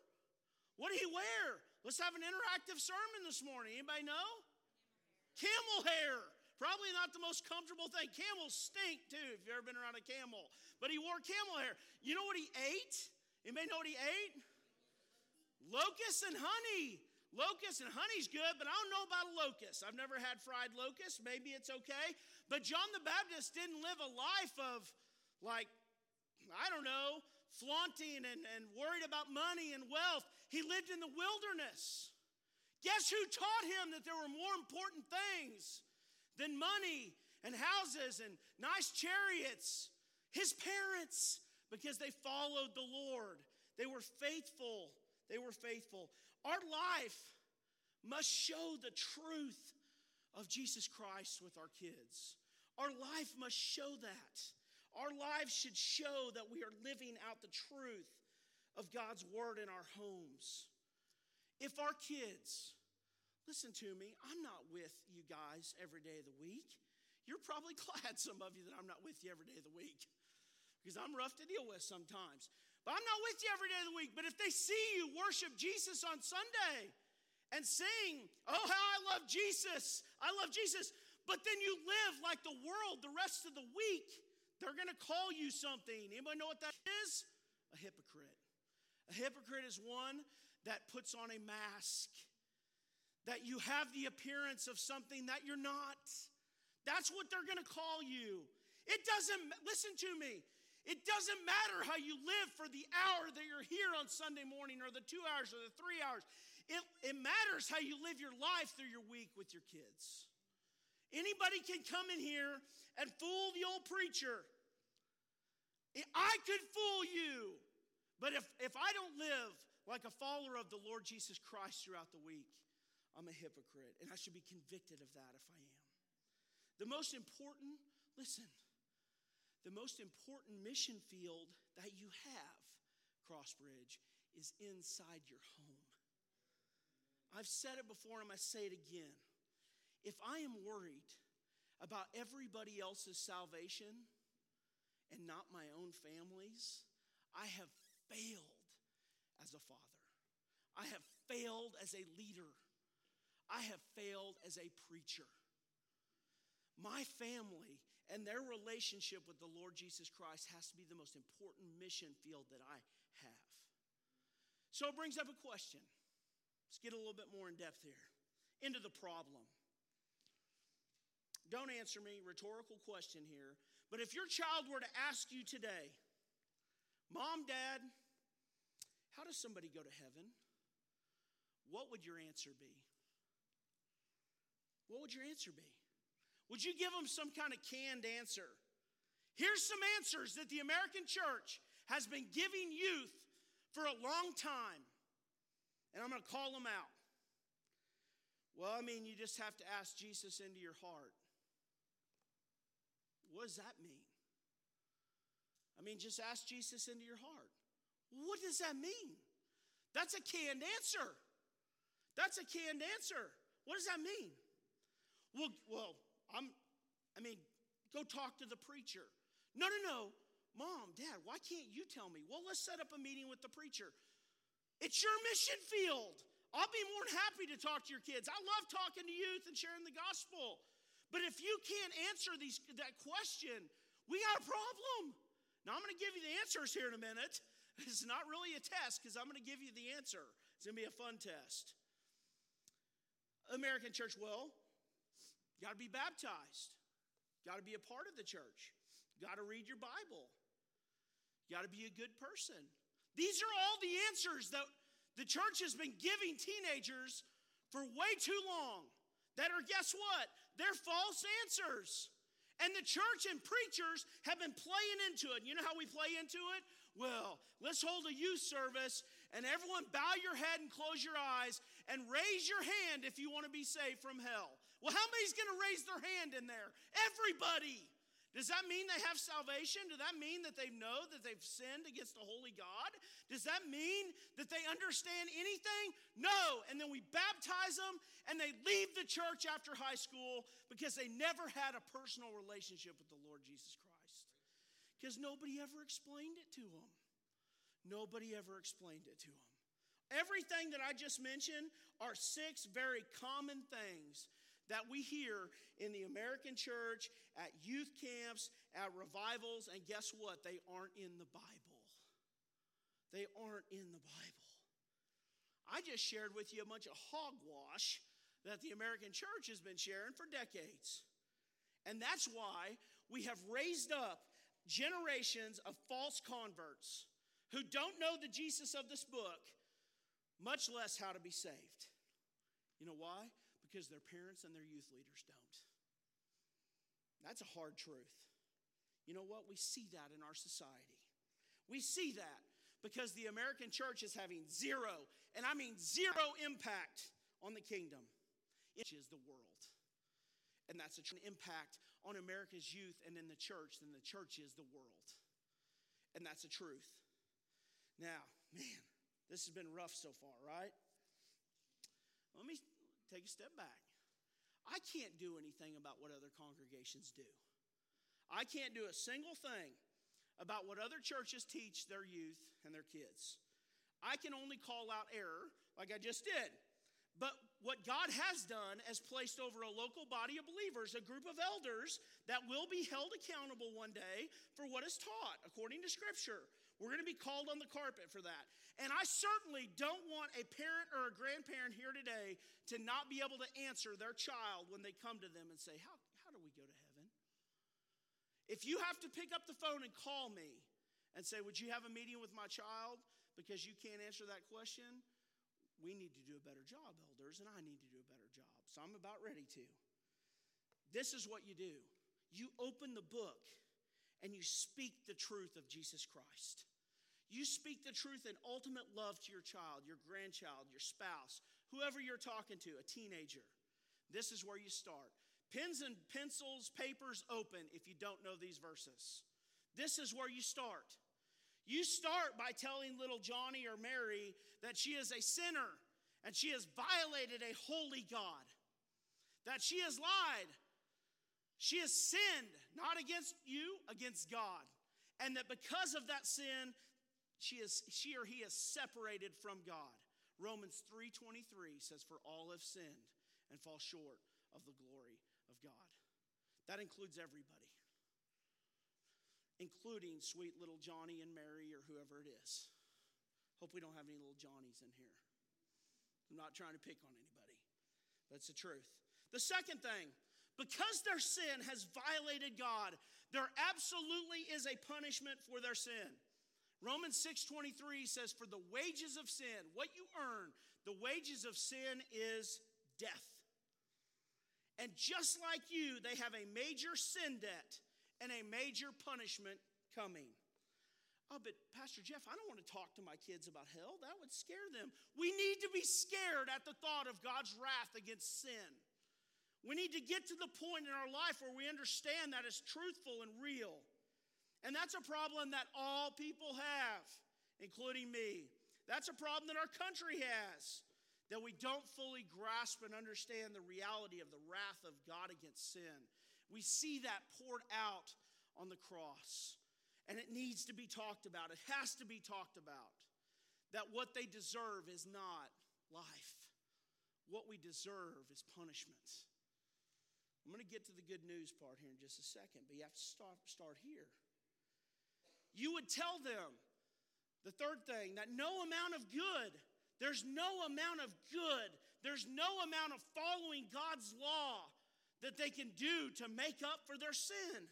What did he wear? Let's have an interactive sermon this morning. Anybody know? Camel hair. Probably not the most comfortable thing. Camels stink, too, if you've ever been around a camel. But he wore camel hair. You know what he ate? Anybody know what he ate? Locusts and honey. Locusts and honey's good, but I don't know about a locust. I've never had fried locusts. Maybe it's okay. But John the Baptist didn't live a life of, like, I don't know, flaunting and worried about money and wealth. He lived in the wilderness. Guess who taught him that there were more important things than money and houses and nice chariots? His parents, because they followed the Lord. They were faithful. They were faithful. Our life must show the truth of Jesus Christ with our kids. Our life must show that. Our lives should show that we are living out the truth of God's word in our homes. If our kids... Listen to me, I'm not with you guys every day of the week. You're probably glad, some of you, that I'm not with you every day of the week, because I'm rough to deal with sometimes. But I'm not with you every day of the week. But if they see you worship Jesus on Sunday and sing, oh, how I love Jesus, but then you live like the world the rest of the week, they're going to call you something. Anybody know what that is? A hypocrite. A hypocrite is one that puts on a mask, that you have the appearance of something that you're not. That's what they're going to call you. Listen to me, it doesn't matter how you live for the hour that you're here on Sunday morning or the 2 hours or the 3 hours. It matters how you live your life through your week with your kids. Anybody can come in here and fool the old preacher. I could fool you, but if I don't live like a follower of the Lord Jesus Christ throughout the week, I'm a hypocrite, and I should be convicted of that if I am. The most important mission field that you have, Crossbridge, is inside your home. I've said it before, and I'm going to say it again. If I am worried about everybody else's salvation and not my own family's, I have failed as a father. I have failed as a leader. I have failed as a preacher. My family and their relationship with the Lord Jesus Christ has to be the most important mission field that I have. So it brings up a question. Let's get a little bit more in depth here. Into the problem. Don't answer me, rhetorical question here. But if your child were to ask you today, Mom, Dad, how does somebody go to heaven? What would your answer be? What would your answer be? Would you give them some kind of canned answer? Here's some answers that the American church has been giving youth for a long time. And I'm going to call them out. Well, you just have to ask Jesus into your heart. What does that mean? Just ask Jesus into your heart. What does that mean? That's a canned answer. That's a canned answer. What does that mean? Well, go talk to the preacher. No. Mom, Dad, why can't you tell me? Well, let's set up a meeting with the preacher. It's your mission field. I'll be more than happy to talk to your kids. I love talking to youth and sharing the gospel. But if you can't answer that question, we got a problem. Now, I'm going to give you the answers here in a minute. It's not really a test because I'm going to give you the answer. It's going to be a fun test. American church, you got to be baptized. Got to be a part of the church. Got to read your Bible. Got to be a good person. These are all the answers that the church has been giving teenagers for way too long that are, guess what? They're false answers. And the church and preachers have been playing into it. You know how we play into it? Well, let's hold a youth service and everyone bow your head and close your eyes and raise your hand if you want to be saved from hell. Well, how many's going to raise their hand in there? Everybody. Does that mean they have salvation? Does that mean that they know that they've sinned against the holy God? Does that mean that they understand anything? No. And then we baptize them and they leave the church after high school because they never had a personal relationship with the Lord Jesus Christ. Because nobody ever explained it to them. Nobody ever explained it to them. Everything that I just mentioned are 6 very common things that we hear in the American church, at youth camps, at revivals, and guess what? They aren't in the Bible. They aren't in the Bible. I just shared with you a bunch of hogwash that the American church has been sharing for decades. And that's why we have raised up generations of false converts who don't know the Jesus of this book, much less how to be saved. You know why? Because their parents and their youth leaders don't. That's a hard truth. You know what? We see that in our society. We see that because the American church is having zero impact on the kingdom. It is the world. And that's an impact on America's youth and in the church, then the church is the world. And that's the truth. Now, man, this has been rough so far, right? Let me take a step back. I can't do anything about what other congregations do. I can't do a single thing about what other churches teach their youth and their kids. I can only call out error like I just did. But what God has done is placed over a local body of believers, a group of elders that will be held accountable one day for what is taught according to Scripture. We're going to be called on the carpet for that. And I certainly don't want a parent or a grandparent here today to not be able to answer their child when they come to them and say, how do we go to heaven? If you have to pick up the phone and call me and say, would you have a meeting with my child because you can't answer that question, we need to do a better job, elders, and I need to do a better job. So I'm about ready to. This is what you do. You open the book and you speak the truth of Jesus Christ. You speak the truth in ultimate love to your child, your grandchild, your spouse, whoever you're talking to, a teenager. This is where you start. Pens and pencils, papers open if you don't know these verses. This is where you start. You start by telling little Johnny or Mary that she is a sinner and she has violated a holy God, that she has lied, she has sinned, not against you, against God, and that because of that sin, she or he is separated from God. Romans 3:23 says, "For all have sinned and fall short of the glory of God." That includes everybody, including sweet little Johnny and Mary or whoever it is. Hope we don't have any little Johnnies in here. I'm not trying to pick on anybody. That's the truth. The second thing, because their sin has violated God, there absolutely is a punishment for their sin. Romans 6:23 says, "For the wages of sin," what you earn, the wages of sin is death. And just like you, they have a major sin debt and a major punishment coming. Oh, but Pastor Jeff, I don't want to talk to my kids about hell. That would scare them. We need to be scared at the thought of God's wrath against sin. We need to get to the point in our life where we understand that it's truthful and real. And that's a problem that all people have, including me. That's a problem that our country has, that we don't fully grasp and understand the reality of the wrath of God against sin. We see that poured out on the cross, and it needs to be talked about. It has to be talked about, that what they deserve is not life. What we deserve is punishment. I'm going to get to the good news part here in just a second, but you have to start here. You would tell them, the third thing, that there's no amount of good, there's no amount of following God's law that they can do to make up for their sin.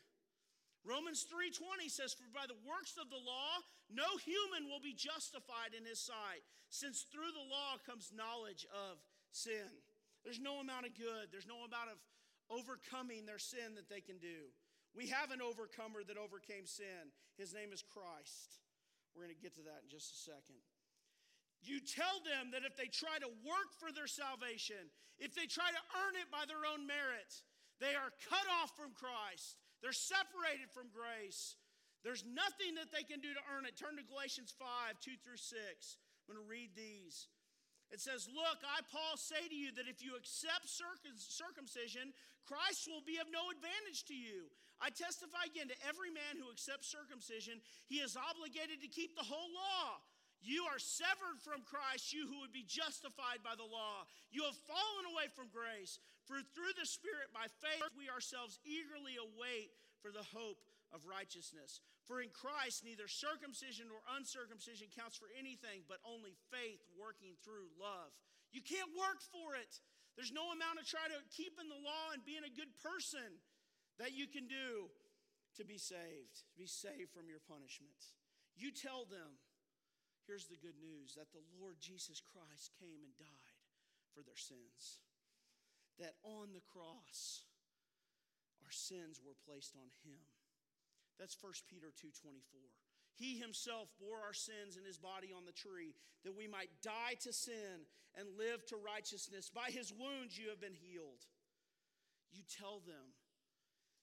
Romans 3:20 says, "For by the works of the law, no human will be justified in his sight, since through the law comes knowledge of sin." There's no amount of good. There's no amount of overcoming their sin that they can do. We have an overcomer that overcame sin. His name is Christ. We're going to get to that in just a second. You tell them that if they try to work for their salvation, if they try to earn it by their own merit, they are cut off from Christ. They're separated from grace. There's nothing that they can do to earn it. Turn to Galatians 5:2-6. I'm going to read these. It says, "Look, I, Paul, say to you that if you accept circumcision, Christ will be of no advantage to you. I testify again to every man who accepts circumcision, he is obligated to keep the whole law. You are severed from Christ, you who would be justified by the law. You have fallen away from grace. For through the Spirit, by faith, we ourselves eagerly await for the hope of righteousness. For in Christ, neither circumcision nor uncircumcision counts for anything, but only faith working through love." You can't work for it. There's no amount of trying to keep in the law and being a good person that you can do to be saved. To be saved from your punishment. You tell them, here's the good news, that the Lord Jesus Christ came and died for their sins. That on the cross, our sins were placed on him. That's 1 Peter 2:24. He himself bore our sins in his body on the tree, that we might die to sin and live to righteousness. By his wounds you have been healed. You tell them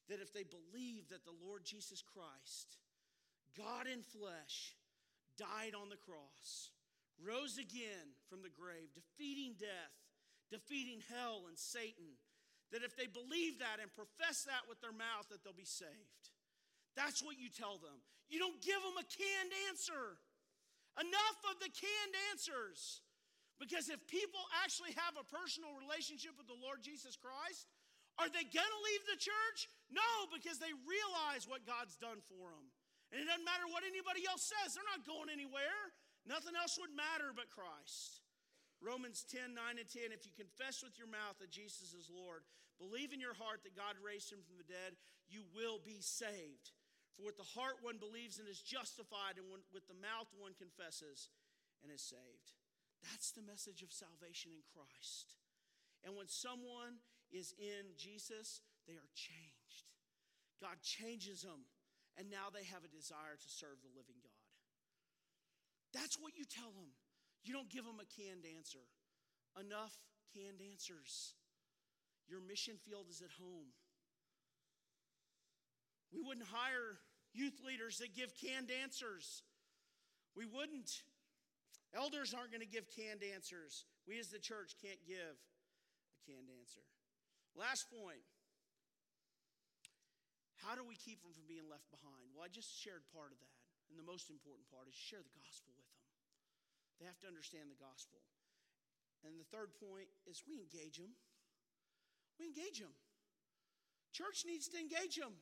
that if they believe that the Lord Jesus Christ, God in flesh, died on the cross, rose again from the grave, defeating death, defeating hell and Satan, that if they believe that and profess that with their mouth, that they'll be saved. That's what you tell them. You don't give them a canned answer. Enough of the canned answers. Because if people actually have a personal relationship with the Lord Jesus Christ, are they going to leave the church? No, because they realize what God's done for them. And it doesn't matter what anybody else says. They're not going anywhere. Nothing else would matter but Christ. Romans 10:9-10, "If you confess with your mouth that Jesus is Lord, believe in your heart that God raised him from the dead, you will be saved. For with the heart one believes and is justified, and with the mouth one confesses and is saved." That's the message of salvation in Christ. And when someone is in Jesus, they are changed. God changes them, and now they have a desire to serve the living God. That's what you tell them. You don't give them a canned answer. Enough canned answers. Your mission field is at home. We wouldn't hire youth leaders that give canned answers. We wouldn't. Elders aren't going to give canned answers. We as the church can't give a canned answer. Last point. How do we keep them from being left behind? Well, I just shared part of that. And the most important part is share the gospel with them. They have to understand the gospel. And the third point is we engage them. We engage them. Church needs to engage them.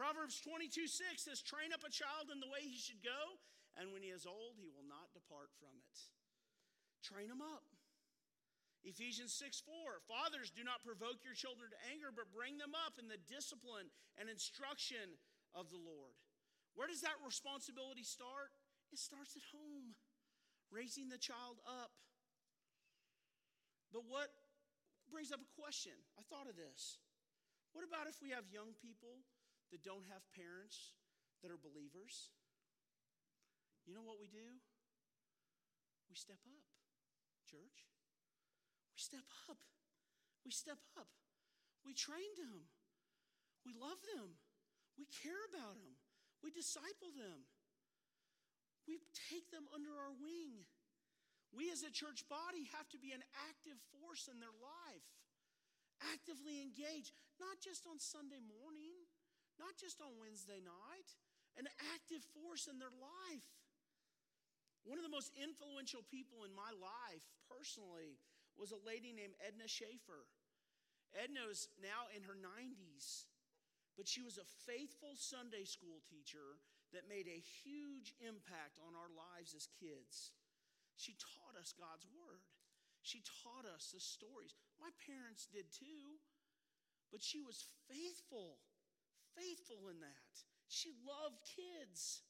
Proverbs 22:6 says, train up a child in the way he should go, and when he is old, he will not depart from it. Train him up. Ephesians 6:4, fathers, do not provoke your children to anger, but bring them up in the discipline and instruction of the Lord. Where does that responsibility start? It starts at home, raising the child up. But what brings up a question? I thought of this. What about if we have young people that don't have parents that are believers? You know what we do? We step up, church. We step up. We step up. We train them. We love them. We care about them. We disciple them. We take them under our wing. We as a church body have to be an active force in their life. Actively engaged, not just on Sunday morning, not just on Wednesday night, an active force in their life. One of the most influential people in my life, personally, was a lady named Edna Schaefer. Edna is now in her 90s, but she was a faithful Sunday school teacher that made a huge impact on our lives as kids. She taught us God's word. She taught us the stories. My parents did too, but she was faithful. Faithful in that. She loved kids.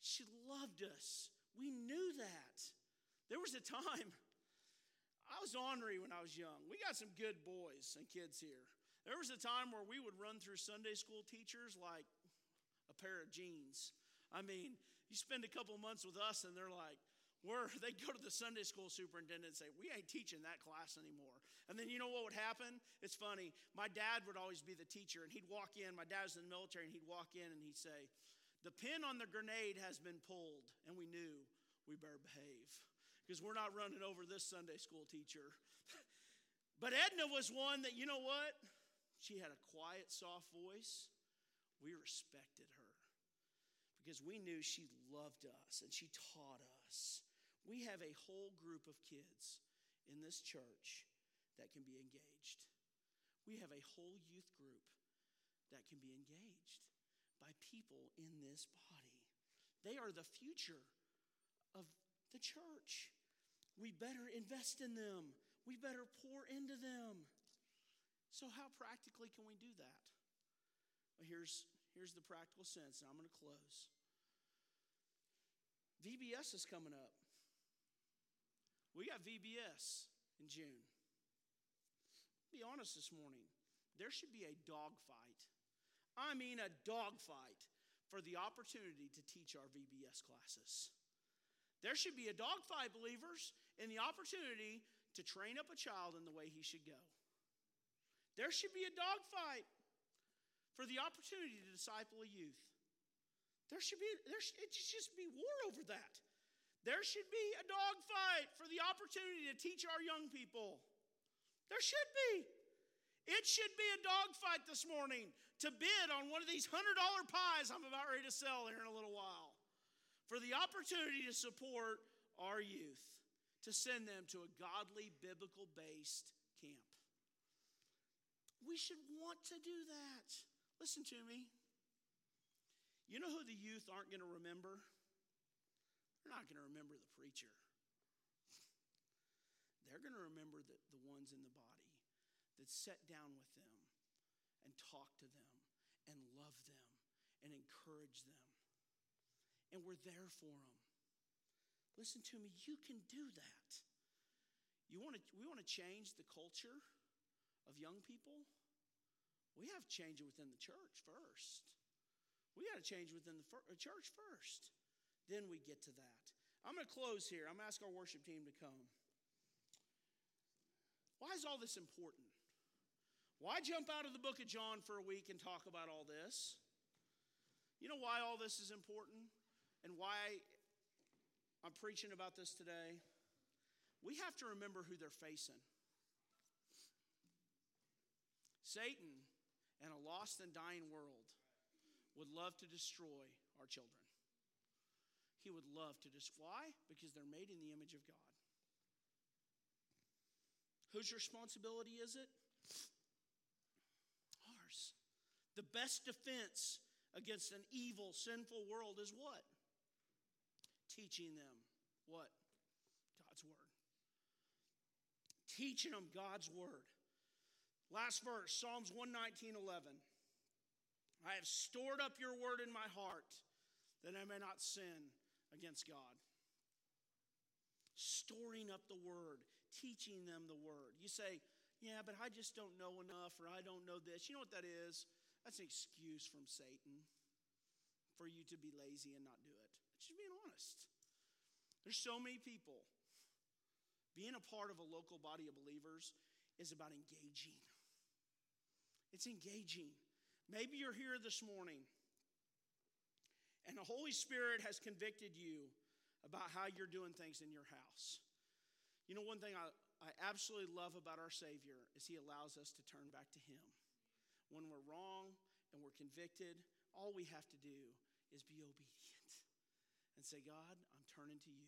She loved us. We knew that. There was a time, I was ornery when I was young. We got some good boys and kids here. There was a time where we would run through Sunday school teachers like a pair of jeans. I mean, you spend a couple months with us and they're like, they'd go to the Sunday school superintendent and say, we ain't teaching that class anymore. And then you know what would happen? It's funny. My dad would always be the teacher, and he'd walk in. My dad was in the military, and he'd walk in, and he'd say, the pin on the grenade has been pulled. And we knew we better behave because we're not running over this Sunday school teacher. But Edna was one that, you know what? She had a quiet, soft voice. We respected her because we knew she loved us and she taught us. We have a whole group of kids in this church that can be engaged. We have a whole youth group that can be engaged by people in this body. They are the future of the church. We better invest in them. We better pour into them. So how practically can we do that? Well, here's the practical sense, and I'm going to close. VBS is coming up. We got VBS in June. Be honest this morning. There should be a dogfight. I mean a dogfight for the opportunity to teach our VBS classes. There should be a dogfight, believers, in the opportunity to train up a child in the way he should go. There should be a dogfight for the opportunity to disciple a youth. It should just be war over that. There should be a dogfight for the opportunity to teach our young people. There should be. It should be a dogfight this morning to bid on one of these $100 pies I'm about ready to sell here in a little while for the opportunity to support our youth, to send them to a godly, biblical-based camp. We should want to do that. Listen to me. You know who the youth aren't going to remember? They're not going to remember the preacher. They're going to remember the ones in the body that sat down with them and talked to them and loved them and encouraged them and were there for them. Listen to me, you can do that. We want to change the culture of young people? We have to change it within the church first. We got to change within the church first. Then we get to that. I'm going to close here. I'm going to ask our worship team to come. Why is all this important? Why jump out of the book of John for a week and talk about all this? You know why all this is important and why I'm preaching about this today? We have to remember who they're facing. Satan and a lost and dying world would love to destroy our children. He would love to destroy. Why? Because they're made in the image of God. Whose responsibility is it? Ours. The best defense against an evil, sinful world is what? Teaching them what? God's word. Teaching them God's word. Last verse, Psalms 119:11. I have stored up your word in my heart that I may not sin against God. Storing up the word, teaching them the word. You say, yeah, but I just don't know enough, or I don't know this. You know what that is? That's an excuse from Satan for you to be lazy and not do it. It's just being honest. There's so many people. Being a part of a local body of believers is about engaging. It's engaging. Maybe you're here this morning and the Holy Spirit has convicted you about how you're doing things in your house. You know, one thing I absolutely love about our Savior is he allows us to turn back to him. When we're wrong and we're convicted, all we have to do is be obedient and say, God, I'm turning to you.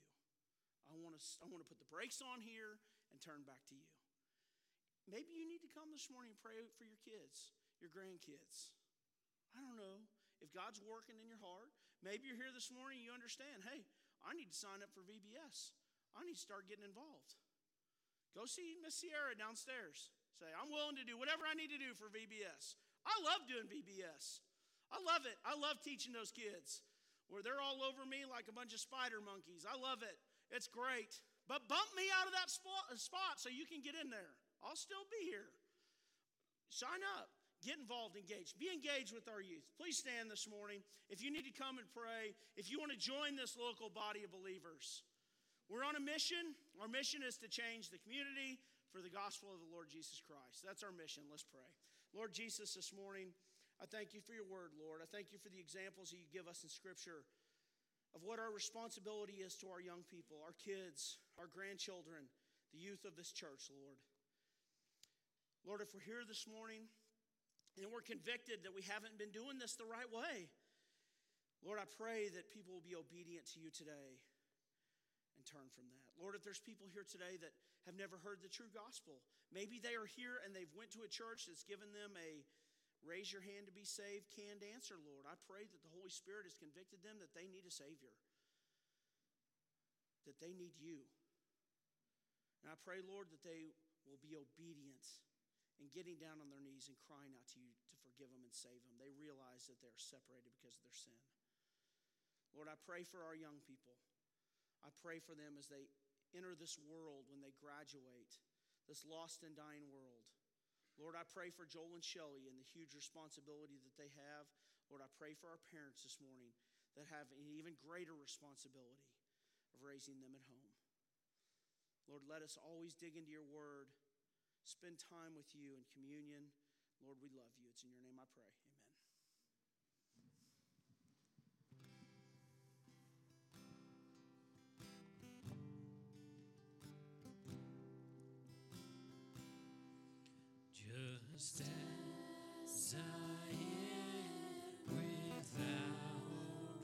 I want to put the brakes on here and turn back to you. Maybe you need to come this morning and pray for your kids, your grandkids. I don't know. If God's working in your heart, maybe you're here this morning and you understand, hey, I need to sign up for VBS. I need to start getting involved. Go see Miss Sierra downstairs. Say, I'm willing to do whatever I need to do for VBS. I love doing VBS. I love it. I love teaching those kids where they're all over me like a bunch of spider monkeys. I love it. It's great. But bump me out of that spot so you can get in there. I'll still be here. Sign up. Get involved, engage. Be engaged with our youth. Please stand this morning. If you need to come and pray, if you want to join this local body of believers, we're on a mission. Our mission is to change the community for the gospel of the Lord Jesus Christ. That's our mission. Let's pray. Lord Jesus, this morning, I thank you for your word, Lord. I thank you for the examples that you give us in Scripture of what our responsibility is to our young people, our kids, our grandchildren, the youth of this church, Lord. Lord, if we're here this morning and we're convicted that we haven't been doing this the right way, Lord, I pray that people will be obedient to you today and turn from that. Lord, if there's people here today that have never heard the true gospel, maybe they are here and they've went to a church that's given them a raise your hand to be saved canned answer, Lord. I pray that the Holy Spirit has convicted them that they need a Savior, that they need you. And I pray, Lord, that they will be obedient and getting down on their knees and crying out to you to forgive them and save them. They realize that they're separated because of their sin. Lord, I pray for our young people. I pray for them as they enter this world when they graduate, this lost and dying world. Lord, I pray for Joel and Shelly and the huge responsibility that they have. Lord, I pray for our parents this morning that have an even greater responsibility of raising them at home. Lord, let us always dig into your word. Spend time with you in communion. Lord, we love you. It's in your name I pray. Amen. Just as I am without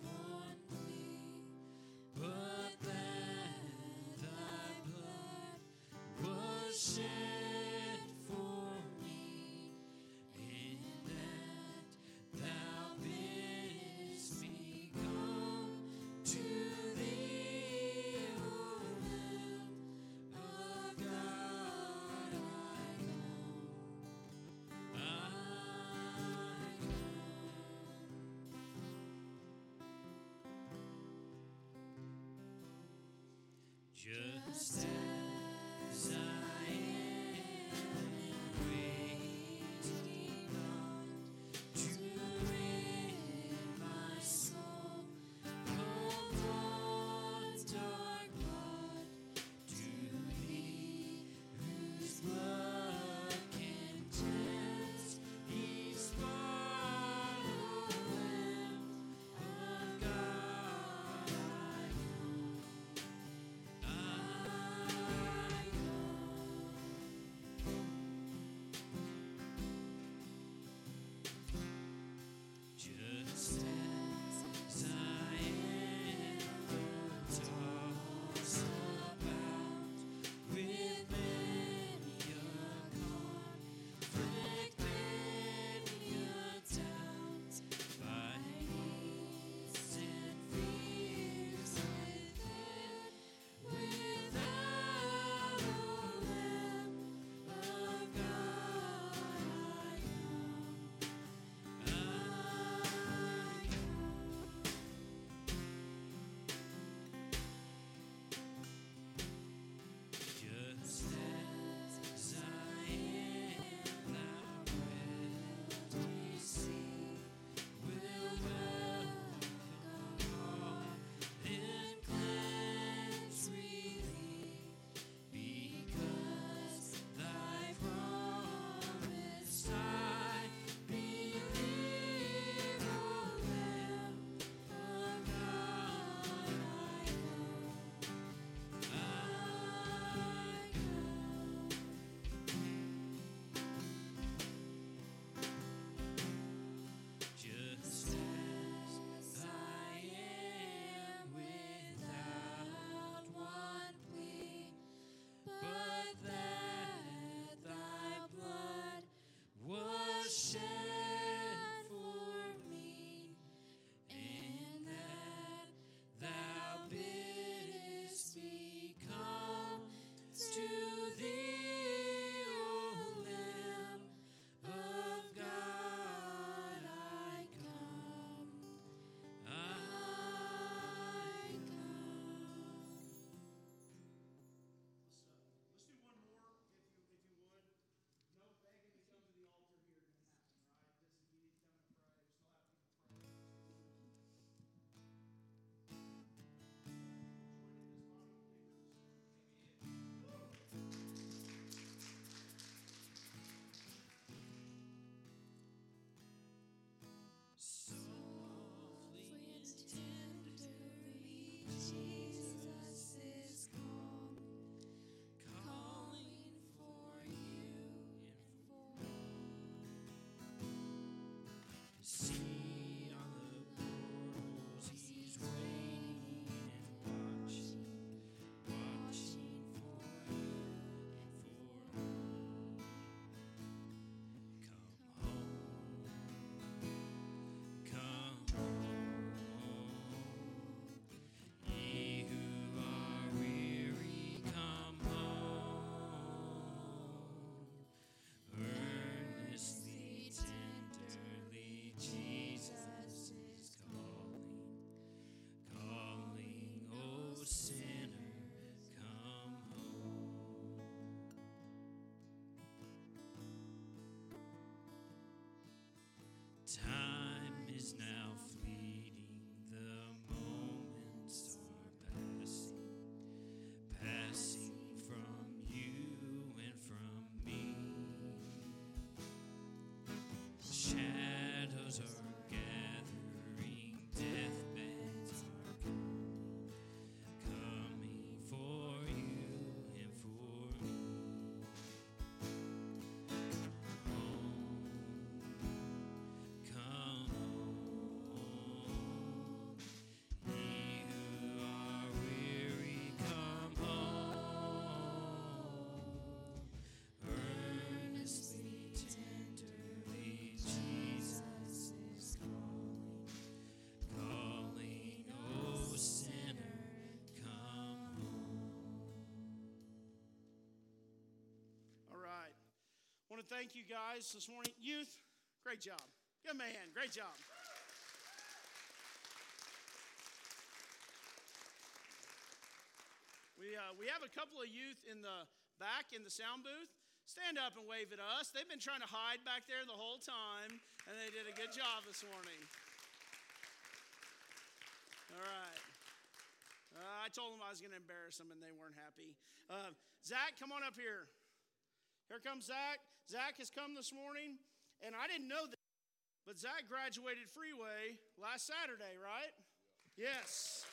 one plea, but that thy blood was shed. Thank you guys this morning. Youth, great job. Good man, great job. We have a couple of youth in the back in the sound booth. Stand up and wave at us. They've been trying to hide back there the whole time, and they did a good job this morning. All right. I told them I was going to embarrass them, and they weren't happy. Zach, come on up here. Here comes Zach. Zach has come this morning, and I didn't know this, but Zach graduated Freeway last Saturday, right? Yeah. Yes.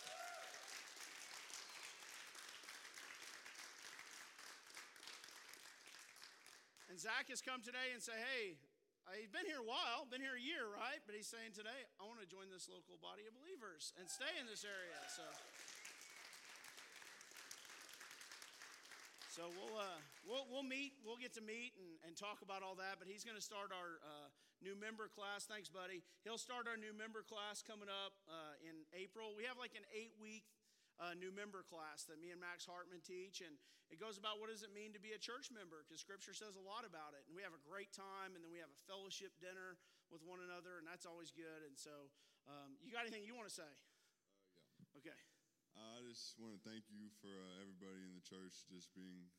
And Zach has come today and say, hey, I've been here a while, been here a year, right? But he's saying today, I want to join this local body of believers and stay in this area. So we'll meet, we'll get to meet and talk about all that, but he's going to start our new member class. Thanks, buddy. He'll start our new member class coming up in April. We have like an 8-week new member class that me and Max Hartman teach, and it goes about what does it mean to be a church member, because Scripture says a lot about it, and we have a great time, and then we have a fellowship dinner with one another, and that's always good, and so you got anything you want to say? Yeah. Okay. I just want to thank you for everybody in the church just being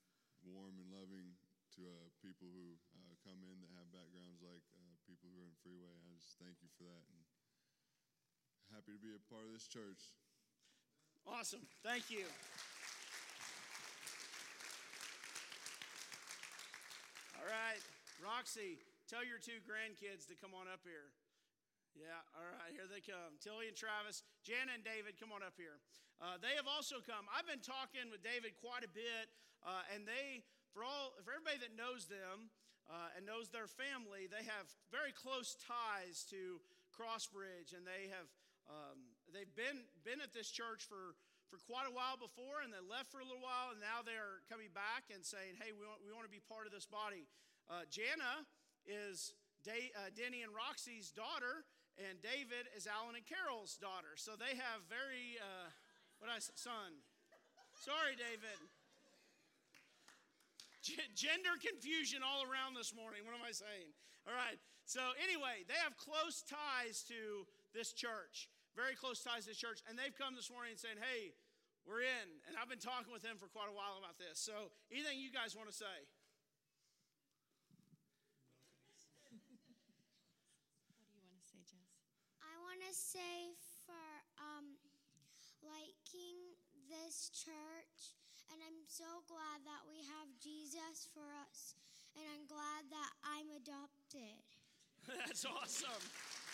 warm and loving to people who come in that have backgrounds like people who are in Freeway. I just thank you for that, and happy to be a part of this church. Awesome. Thank you. All right. Roxy, tell your two grandkids to come on up here. Yeah, all right, here they come. Tilly and Travis, Jana and David, come on up here. They have also come. I've been talking with David quite a bit, and they, for everybody that knows them and knows their family, they have very close ties to Crossbridge, and they have they've been at this church for quite a while before, and they left for a little while, and now they are coming back and saying, hey, we want to be part of this body. Jana is Denny and Roxy's daughter, and David is Alan and Carol's daughter. So they have very, son. Sorry, David. Gender confusion all around this morning. What am I saying? All right. So anyway, they have close ties to this church, very close ties to this church. And they've come this morning and saying, hey, we're in. And I've been talking with them for quite a while about this. So anything you guys want to say? Say, Jess. I want to say for liking this church, and I'm so glad that we have Jesus for us, and I'm glad that I'm adopted. That's awesome.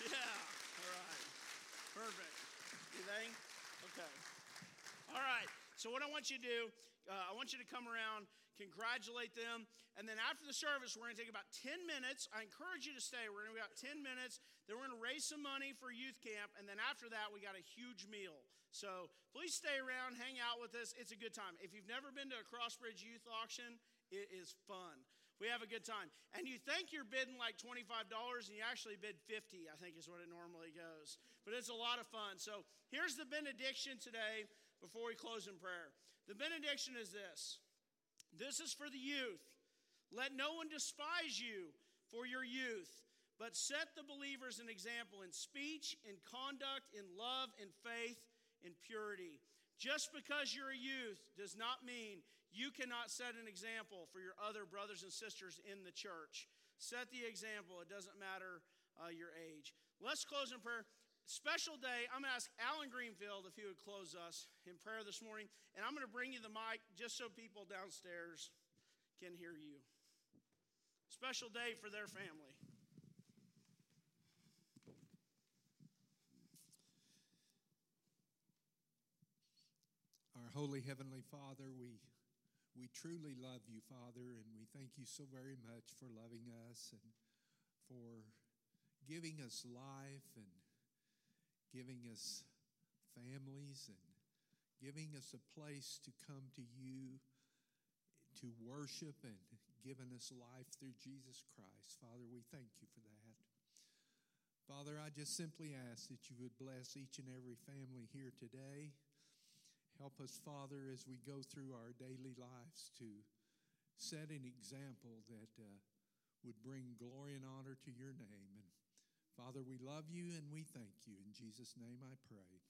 Yeah. All right. Perfect. Anything? Okay. All right. So what I want you to do, I want you to come around, congratulate them, and then after the service, we're going to take about 10 minutes. I encourage you to stay. We're going to be about 10 minutes. Then we're going to raise some money for youth camp, and then after that, we got a huge meal. So please stay around, hang out with us. It's a good time. If you've never been to a Crossbridge youth auction, it is fun. We have a good time. And you think you're bidding like $25, and you actually bid $50, I think is what it normally goes. But it's a lot of fun. So here's the benediction today before we close in prayer. The benediction is this. This is for the youth. Let no one despise you for your youth, but set the believers an example in speech, in conduct, in love, in faith, in purity. Just because you're a youth does not mean you cannot set an example for your other brothers and sisters in the church. Set the example. It doesn't matter your age. Let's close in prayer. Special day. I'm going to ask Alan Greenfield if he would close us in prayer this morning. And I'm going to bring you the mic just so people downstairs can hear you. Special day for their family. Our holy heavenly Father, we truly love you, Father, and we thank you so very much for loving us and for giving us life and giving us families and giving us a place to come to you to worship and giving us life through Jesus Christ. Father, we thank you for that. Father, I just simply ask that you would bless each and every family here today. Help us, Father, as we go through our daily lives to set an example that would bring glory and honor to your name. And Father, we love you and we thank you. In Jesus' name I pray.